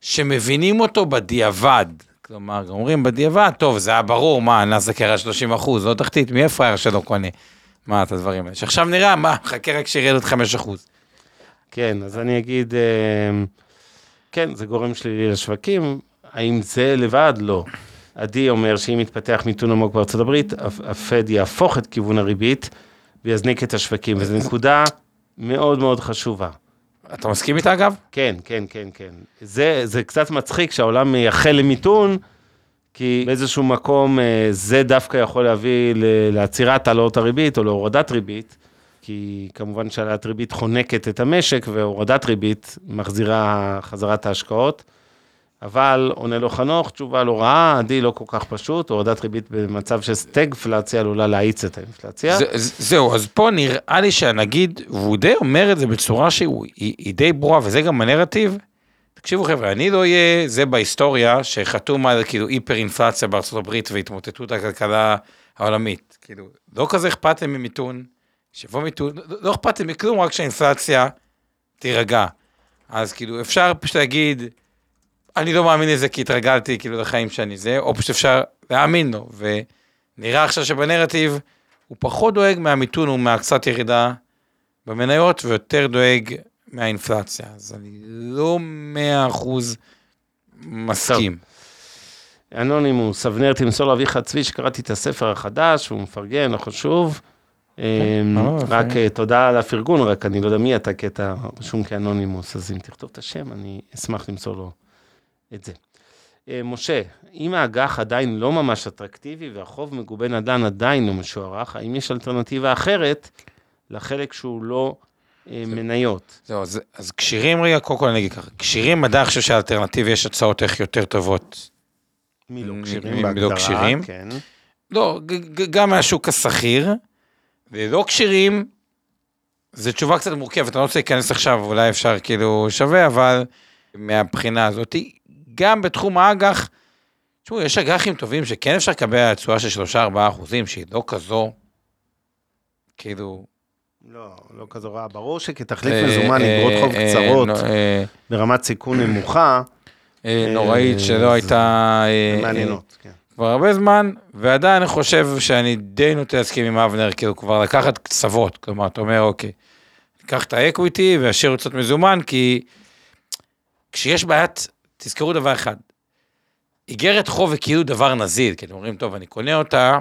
שמבינים אותו בדיעבד, כלומר, אומרים בדיעבד, טוב, זה היה ברור, מה, נזכר שלושים אחוז, לא תחתית, מי איפה היה שלא קונה? מה, את הדברים האלה? שעכשיו נראה, מה, חכה רק שירד עוד חמישה אחוז. כן, אז אני אגיד, כן, זה גורם שלי לשווקים, האם זה לבד? לא. עדי אומר שאם יתפתח מיתון עמוק בארצות הברית, הפד יהפוך את כיוון הריבית, ויזניק את השווקים, וזו נקודה מאוד מאוד חשובה. אתה מסכים איתה אגב? כן, כן, כן, כן. זה, זה קצת מצחיק שהעולם מייחל למיתון, כי באיזשהו מקום זה דווקא יכול להביא לעצירת העלאות הריבית, או להורדת ריבית, כי כמובן שהעלאת ריבית חונקת את המשק, והורדת ריבית מחזירה חזרת ההשקעות, אבל עונה לו חנוך, תשובה לא רעה, עדי לא כל כך פשוט, הורדת ריבית במצב שסטגפלציה עלולה להאיץ את האינפלציה. זה, זהו, אז פה נראה לי שנגיד, והוא די אומר את זה בצורה שהיא די ברורה, וזה גם הנרטיב, תקשיבו חבר'ה, אני לא יהיה, זה בהיסטוריה, שחתום על כאילו היפר אינפלציה בארצות הברית, והתמוטטות הכלכלה העולמית, כאילו, לא כזה אכפתם ממיתון, שבו מיתון, לא, לא אכפתם מכלום, רק שהאינפלציה תירגע, אז כאילו, אפשר פשוט להגיד, אני לא מאמין לזה כי התרגלתי כאילו לחיים שאני זה, או פשוט אפשר להאמין לו, ונראה עכשיו שבנרטיב הוא פחות דואג מהמיתון ומהקצת ירידה במניות, ויותר דואג מהאינפלציה, אז אני לא מאה אחוז מסכים. אנונימוס, אבנר תמסור לאביך הצבי שקראתי את הספר החדש, הוא מפרגן, לא חשוב, רק תודה על הפרגון, רק אני לא יודע מי אתה קטע רשום כאנונימוס, אז אם תכתוב את השם אני אשמח למסור לו. את זה. משה, אם האג"ח עדיין לא ממש אטרקטיבי, והחוב מגובה נדל"ן עדיין לא משוערך, האם יש אלטרנטיבה אחרת לחלק שהוא לא מניות? זהו, אז קשירים רגע, קודם כל אני אגיד ככה, קשירים עדיין חושב שהאלטרנטיבה יש הצעות איך יותר טובות. מלא קשירים בהגדרה, כן. לא, גם מהשוק השכיר, ולא קשירים, זו תשובה קצת מורכבת, אני לא רוצה להיכנס עכשיו, אולי אפשר כאילו שווה, אבל מהבחינה הזאת, גם בתחום האג"ח, תשמעו, יש אג"חים טובים שכן אפשר לקבל תשואה של שלושה עד ארבעה אחוזים, שהיא לא כזו, כאילו... לא, לא כזו רעה. ברור שכתחליף מזומן, אגרות חוב קצרות, ברמת סיכון נמוכה. נוראית שלא הייתה... מעניינות, כן. כבר הרבה זמן, ועדיין אני חושב שאני די נוטה להסכים עם אבנר, כאילו כבר לקחת קצוות, כלומר, אתה אומר, אוקיי, לקח את האקוויטי ואשר קצת מזומן, כי כשיש בעיית... תזכרו דבר אחד, איגרת חוב וכאילו דבר נזיל, כי אתם אומרים, טוב, אני קונה אותה,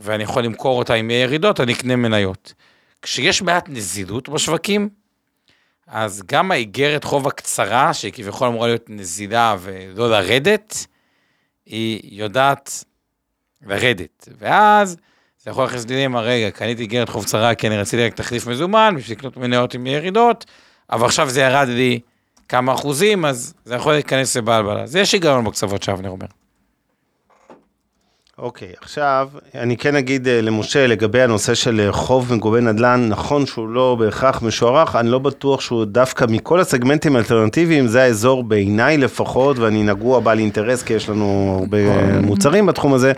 ואני יכול למכור אותה עם ירידות, אני אקנה מניות. כשיש מעט נזילות בשווקים, אז גם האיגרת חוב הקצרה, שהיא כביכול אמורה להיות נזילה ולא לרדת, היא יודעת לרדת. ואז זה יכול להכניס דילמה, רגע, קניתי איגרת חוב קצרה, כי אני רציתי רק תחליף מזומן, בשביל לקנות מניות עם ירידות, אבל עכשיו זה ירד לי, כמה אחוזים, אז זה יכול להיכנס לבלבל. אז יש היגיון בקצוות שאבנר אומר. אוקיי, עכשיו, אני כן אגיד למשה, לגבי הנושא של חוב מגובה נדל"ן, נכון שהוא לא בהכרח משוערך, אני לא בטוח שהוא דווקא מכל הסגמנטים האלטרנטיביים, זה האזור בעיניי לפחות, ואני נגוע בעל אינטרס, כי יש לנו הרבה מוצרים בתחום הזה,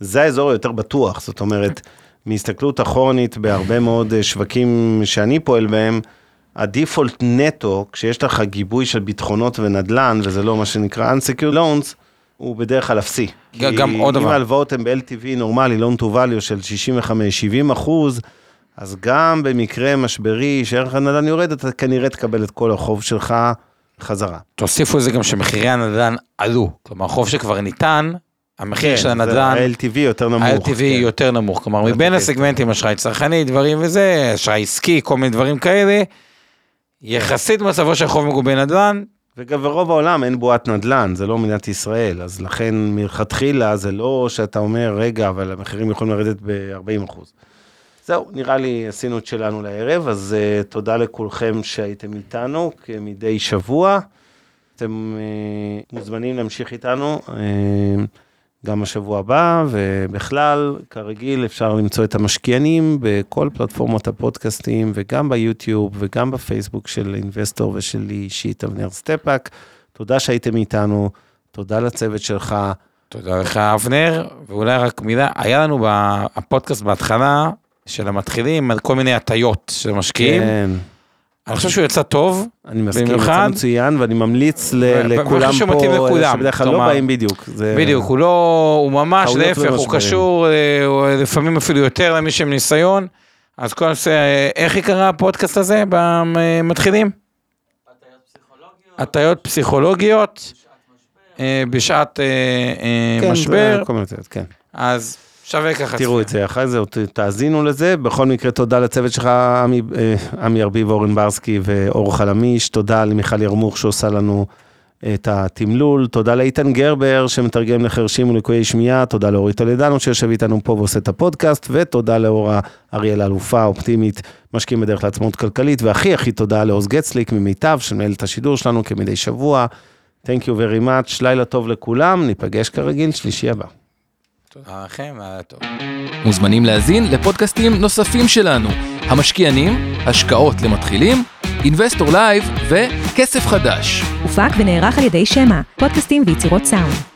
זה האזור היותר בטוח, זאת אומרת, מהסתכלות אחורנית בהרבה מאוד שווקים שאני פועל בהם, הדיפולט נטו, כשיש לך גיבוי של ביטחונות ונדלן, וזה לא מה שנקרא unsecured loans, הוא בדרך כלל אפסי. גם עוד דבר. אם ההלוואות הן ב-אל טי וי נורמלי, loan to value של שישים וחמש עד שבעים אחוז, אז גם במקרה משברי, שערך הנדלן יורד, אתה כנראה תקבל את כל החוב שלך חזרה. תוסיפו לזה גם שמחירי הנדלן עלו, כלומר החוב שכבר ניתן, המחיר של הנדלן, ה-אל טי וי יותר נמוך. ה-אל טי וי יותר נמוך, כלומר מבין הסגמנטים, אשראי צרכני, דברים וזה, אשראי עסקי, כל מיני דברים כאלה, יחסית מצבו של חוב מגובה נדל"ן, וגם ברוב העולם אין בועת נדל"ן, זה לא מדינת ישראל, אז לכן מלכתחילה זה לא שאתה אומר, רגע, אבל המחירים יכולים לרדת ב-ארבעים אחוז. זהו, נראה לי עשינו את שלנו לערב, אז uh, תודה לכולכם שהייתם איתנו, כמדי שבוע, אתם uh, מוזמנים להמשיך איתנו, uh, גם השבוע הבא, ובכלל, כרגיל, אפשר למצוא את המשקיענים בכל פלטפורמות הפודקאסטים, וגם ביוטיוב, וגם בפייסבוק של אינבסטור ושלי אישית, אבנר סטפק. תודה שהייתם איתנו, תודה לצוות שלך. תודה לך, אבנר, ואולי רק מילה, היה לנו בפודקאסט בהתחלה של המתחילים, על כל מיני הטיות של המשקיעים. כן. אני חושב שהוא יצא טוב, אני מסכים, יצא מצוין, ואני ממליץ לכולם פה, שבדרך כלל לא באים בדיוק. בדיוק, הוא לא, הוא ממש להפך, הוא קשור, הוא לפעמים אפילו יותר למי שהם ניסיון, אז כל נושא, איך יקרה הפודקאסט הזה במתחילים? הטיות פסיכולוגיות, בשעת משבר, אז... שווה ככה. תראו את זה, אחרי זה, תאזינו לזה, בכל מקרה תודה לצוות שלך, עמי ארביב, אורן ברסקי ואור חלמיש, תודה למיכל ירמוך שעושה לנו את התמלול, תודה לאיתן גרבר שמתרגם לחרשים ולקויי שמיעה, תודה לאורית הלדנו שיושב איתנו פה ועושה את הפודקאסט, ותודה לאורה אריאל אלופה, אופטימית, משקיעים בדרך לעצמאות כלכלית, והכי הכי תודה לאוז גצליק ממיטב, שמנהל את השידור שלנו כמדי שבוע, Thank you very much, לילה טוב לכולם, ניפגש כרגיל שלישי הבא. לכם, טוב. מוזמנים להזין לפודקאסטים נוספים שלנו, המשקיענים, השקעות למתחילים, Investor Live וכסף חדש. הופק ונערך על ידי שמה, פודקאסטים ויצירות סאונד.